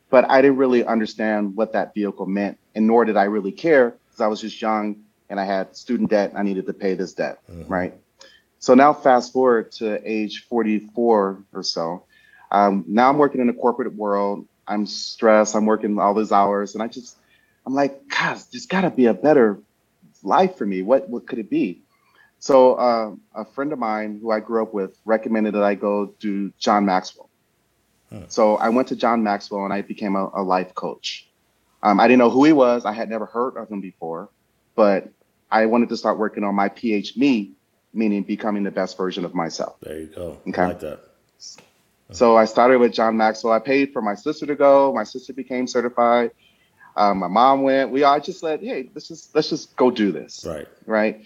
But I didn't really understand what that vehicle meant, and nor did I really care, because I was just young and I had student debt. And I needed to pay this debt. Mm-hmm. Right. So now fast forward to age 44 or so. Now I'm working in the corporate world. I'm stressed. I'm working all these hours. And I'm like, gosh, there's got to be a better life for me. What could it be? So a friend of mine who I grew up with recommended that I go do John Maxwell. So I went to John Maxwell and I became a life coach. I didn't know who he was. I had never heard of him before, but I wanted to start working on my PhD, meaning becoming the best version of myself. There you go. Okay. I like that. So I started with John Maxwell. I paid for my sister to go. My sister became certified. My mom went. I just said, hey, let's just go do this. Right.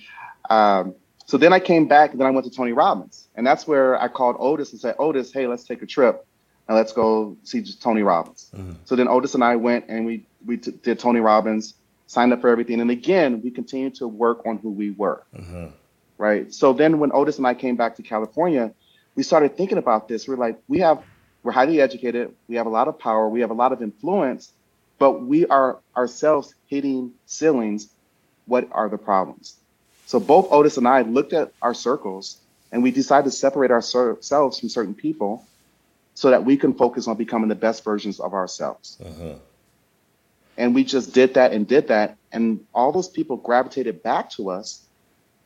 So then I came back and then I went to Tony Robbins, and that's where I called Otis and said, Otis, hey, let's take a trip. And let's go see Tony Robbins. Mm-hmm. So then Otis and I went and we did Tony Robbins, signed up for everything. And again, we continued to work on who we were. Mm-hmm. Right. So then when Otis and I came back to California, we started thinking about this. We're like, we're highly educated. We have a lot of power. We have a lot of influence, but we are ourselves hitting ceilings. What are the problems? So both Otis and I looked at our circles and we decided to separate ourselves from certain people, so that we can focus on becoming the best versions of ourselves. Uh-huh. And we just did that. And all those people gravitated back to us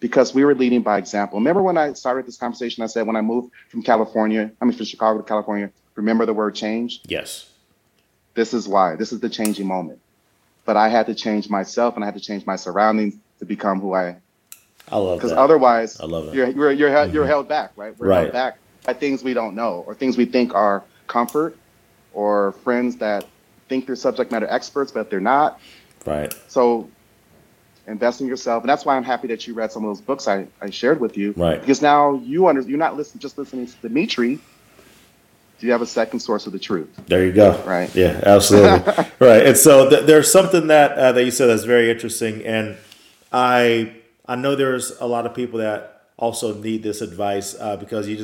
because we were leading by example. Remember when I started this conversation, I said, when I moved from Chicago to California, remember the word change? Yes. This is why. This is the changing moment. But I had to change myself and I had to change my surroundings to become who I love that. Because otherwise, I love that. You're held back, right? Held back by things we don't know, or things we think are comfort, or friends that think they're subject matter experts, but they're not. Right. So invest in yourself. And that's why I'm happy that you read some of those books I shared with you. Right. Because now you're not listening to Dimitri. You have a second source of the truth. There you go. Right. Yeah, absolutely. Right. And so there's something that you said that's very interesting. And I know there's a lot of people that also need this advice because you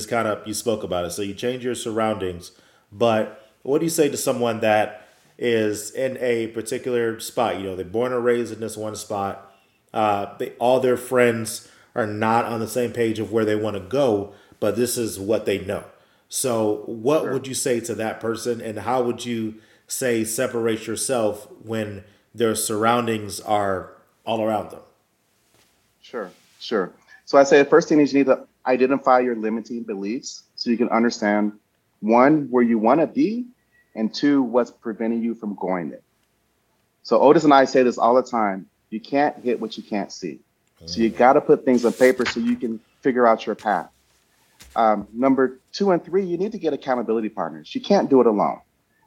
spoke about it. So you change your surroundings, but what do you say to someone that is in a particular spot? They're born or raised in this one spot. All their friends are not on the same page of where they want to go, but this is what they know. So what Sure. would you say to that person, and how would you say separate yourself when their surroundings are all around them? Sure. So I say the first thing is you need to identify your limiting beliefs so you can understand, one, where you want to be, and two, what's preventing you from going there. So Otis and I say this all the time. You can't hit what you can't see. So you got to put things on paper so you can figure out your path. Number 2 and 3, you need to get accountability partners. You can't do it alone.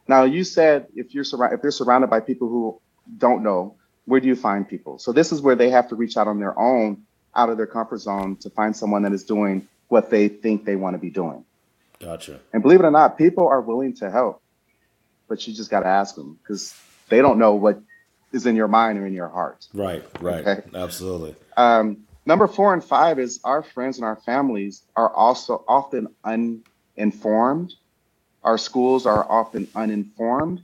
Now, you said if they're surrounded by people who don't know, where do you find people? So this is where they have to reach out on their own, out of their comfort zone, to find someone that is doing what they think they want to be doing. Gotcha. And believe it or not, people are willing to help, but you just got to ask them, because they don't know what is in your mind or in your heart. Right. Okay? Absolutely. Number 4 and 5 is our friends and our families are also often uninformed. Our schools are often uninformed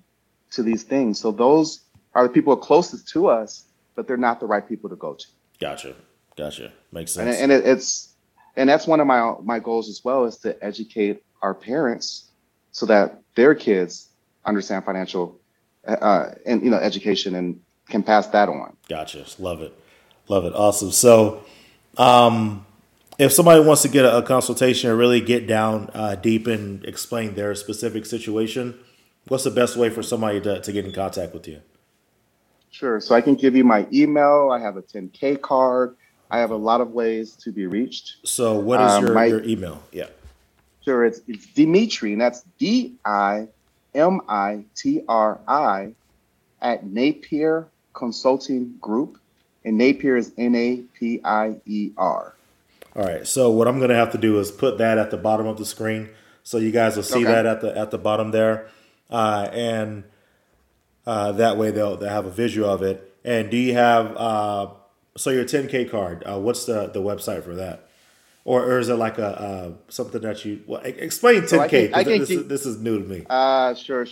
to these things. So those are the people closest to us, but they're not the right people to go to. Gotcha. Makes sense. And that's one of my goals as well, is to educate our parents so that their kids understand financial and education and can pass that on. Gotcha. Love it. Awesome. So, if somebody wants to get a consultation and really get down deep and explain their specific situation, what's the best way for somebody to get in contact with you? Sure. So I can give you my email. I have a 10K card. I have a lot of ways to be reached. So what is your email? Yeah. Sure. It's Dimitri, and that's DIMITRI @napierconsultinggroup.com. And Napier is NAPIER. All right. So what I'm going to have to do is put that at the bottom of the screen. So you guys will see that at the bottom there. And that way they'll have a visual of it. And do you have, so your 10K card, what's the website for that? Or is it like something that you, explain 10K. So this is new to me. Sure.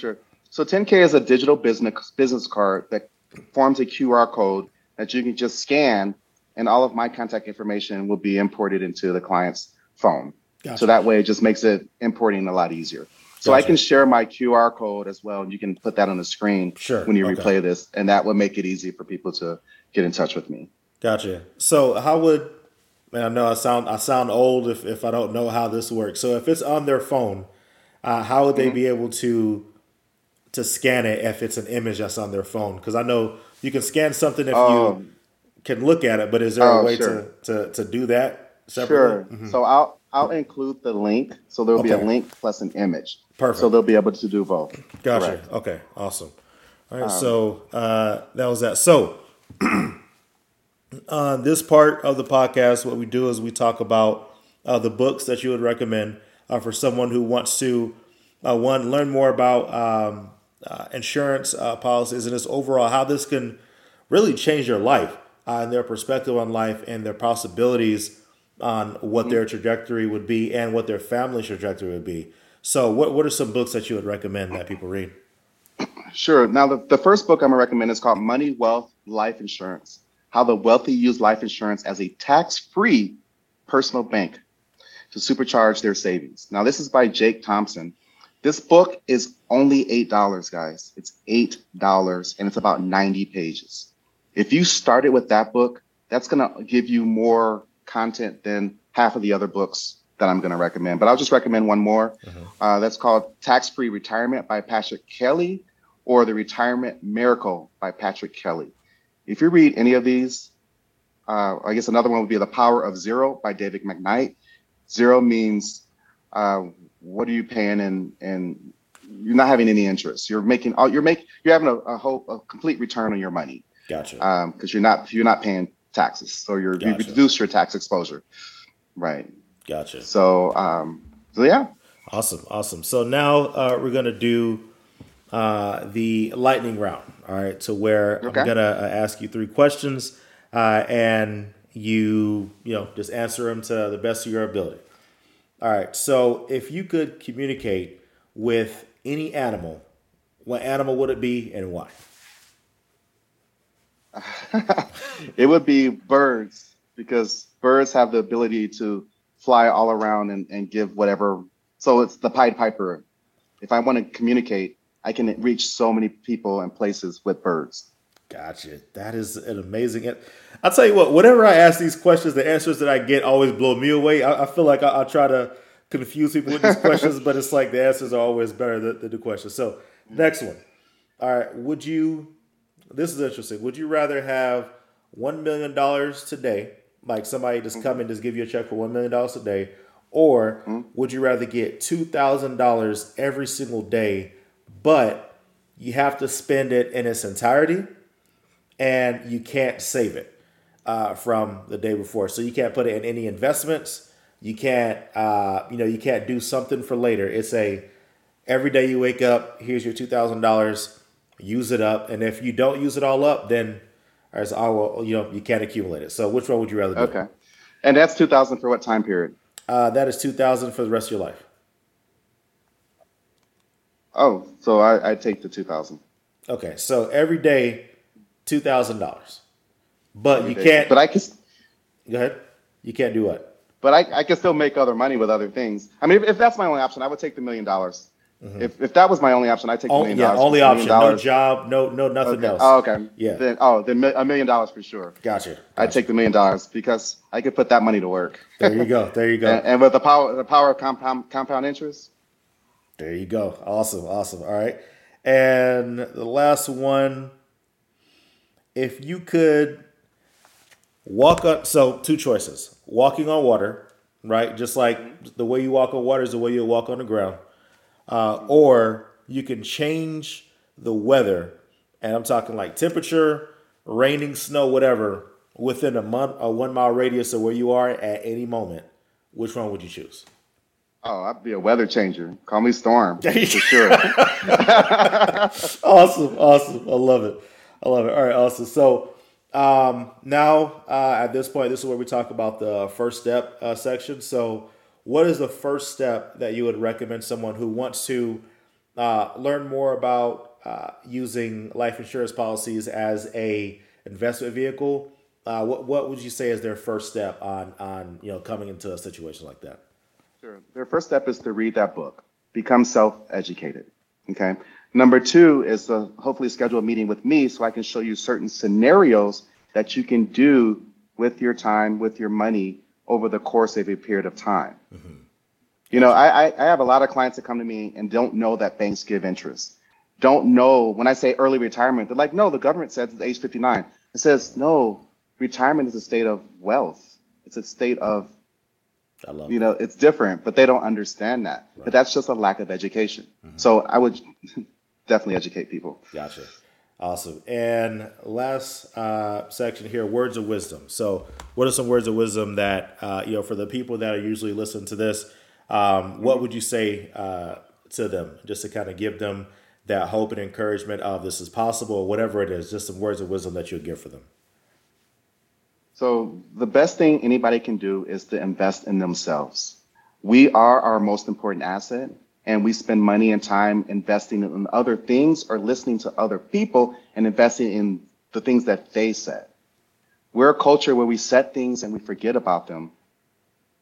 So 10K is a digital business card that forms a QR code that you can just scan, and all of my contact information will be imported into the client's phone. Gotcha. So that way it just makes it importing a lot easier. So gotcha. I can share my QR code as well, and you can put that on the screen when you replay this, and that would make it easy for people to get in touch with me. Gotcha. So how would, and I know I sound old if I don't know how this works. So if it's on their phone, how would they be able to scan it if it's an image that's on their phone? Because I know you can scan something if you can look at it, but is there a way to do that separately? Sure. Mm-hmm. So I'll include the link. So there'll be a link plus an image. Perfect. So they'll be able to do both. Gotcha. Correct. Okay. Awesome. All right. So that was that. So this part of the podcast, what we do is we talk about the books that you would recommend for someone who wants to learn more about insurance policies and just overall how this can really change their life and their perspective on life and their possibilities on what their trajectory would be and what their family's trajectory would be. So what are some books that you would recommend that people read? Sure. Now, the first book I'm going to recommend is called Money, Wealth, Life, Insurance: How the Wealthy Use Life Insurance as a Tax-Free Personal Bank to Supercharge Their Savings. Now, this is by Jake Thompson. This book is only $8, guys. It's $8, and it's about 90 pages. If you started with that book, that's going to give you more content than half of the other books that I'm going to recommend. But I'll just recommend one more. That's called Tax-Free Retirement by Patrick Kelly, or The Retirement Miracle by Patrick Kelly. If you read any of these, I guess another one would be The Power of Zero by David McKnight. Zero means... what are you paying, and you're not having any interest. You're having a complete return on your money. Gotcha. Because you're not paying taxes, so you reduce your tax exposure. Right. Gotcha. So yeah. Awesome. So now we're gonna do the lightning round. All right. To where I'm gonna ask you 3 questions, and you just answer them to the best of your ability. All right, so if you could communicate with any animal, what animal would it be and why? It would be birds, because birds have the ability to fly all around and give whatever. So it's the Pied Piper. If I want to communicate, I can reach so many people and places with birds. Gotcha. That is an amazing. I'll tell you what, whenever I ask these questions, the answers that I get always blow me away. I feel like I try to confuse people with these questions, but it's like the answers are always better than the questions. So next one. All right. This is interesting. Would you rather have $1 million today, like somebody just come and just give you a check for $1 million today, or would you rather get $2,000 every single day, but you have to spend it in its entirety? And you can't save it from the day before, so you can't put it in any investments. You can't, you can't do something for later. It's every day you wake up, here's your $2,000, use it up, and if you don't use it all up, then or so, you can't accumulate it. So which one would you rather do? Okay. And that's $2,000 for what time period? That is $2,000 for the rest of your life. Oh, so I take the $2,000. Okay, so every day, $2,000. But you can't. But I can. Go ahead. You can't do what? But I can still make other money with other things. I mean, if that's my only option, I would take the $1,000,000. Mm-hmm. If that was my only option, I'd take the $1,000,000. Yeah, only option. No job, no nothing else. Oh, okay. Yeah. Then $1,000,000 for sure. Gotcha. I'd take the $1,000,000 because I could put that money to work. There you go. There you go. And with the power of compound interest. There you go. Awesome. All right. And the last one, if you could walk up, so two choices, walking on water, right? Just like the way you walk on water is the way you walk on the ground. Or you can change the weather, and I'm talking like temperature, raining, snow, whatever, within a 1 mile radius of where you are at any moment. Which one would you choose? Oh, I'd be a weather changer. Call me Storm for sure. Awesome. I love it. All right, awesome. So now at this point, this is where we talk about the first step section. So what is the first step that you would recommend someone who wants to learn more about using life insurance policies as a investment vehicle? What would you say is their first step on coming into a situation like that? Sure. Their first step is to read that book, become self-educated. Okay. Number two is to hopefully schedule a meeting with me so I can show you certain scenarios that you can do with your time, with your money, over the course of a period of time. Mm-hmm. I have a lot of clients that come to me and don't know that banks give interest. Don't know, when I say early retirement, they're like, no, the government says it's age 59. It says, no, retirement is a state of wealth. It's a state of, it's different, but they don't understand that. Right. But that's just a lack of education. Mm-hmm. So I would definitely educate people. Gotcha. Awesome. And last section here, words of wisdom. So what are some words of wisdom that, for the people that are usually listening to this, what would you say to them just to kind of give them that hope and encouragement of this is possible, whatever it is, just some words of wisdom that you'll give for them? So the best thing anybody can do is to invest in themselves. We are our most important asset. And we spend money and time investing in other things or listening to other people and investing in the things that they said. We're a culture where we set things and we forget about them.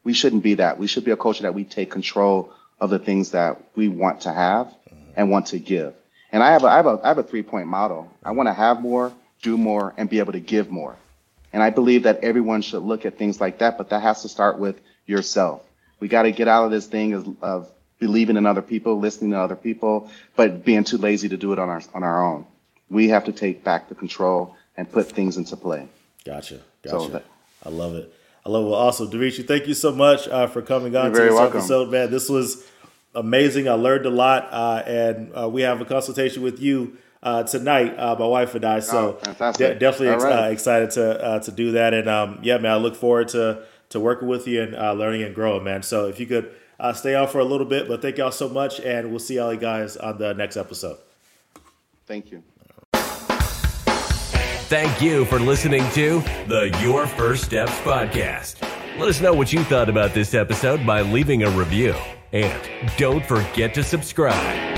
We shouldn't be that. We should be a culture that we take control of the things that we want to have and want to give. And I have a 3-point model. I want to have more, do more, and be able to give more. And I believe that everyone should look at things like that, but that has to start with yourself. We got to get out of this thing of believing in other people, listening to other people, but being too lazy to do it on our own. We have to take back the control and put things into play. Gotcha. So I love it. Awesome. Dimitri, thank you so much for coming on to this episode, man. This was amazing. I learned a lot, and we have a consultation with you tonight, my wife and I. So definitely excited to do that. And man, I look forward to working with you and learning and growing, man. So if you could stay on for a little bit, but thank y'all so much, and we'll see y'all guys on the next episode. Thank you. Thank you for listening to the Your First Steps podcast. Let us know what you thought about this episode by leaving a review, and don't forget to subscribe.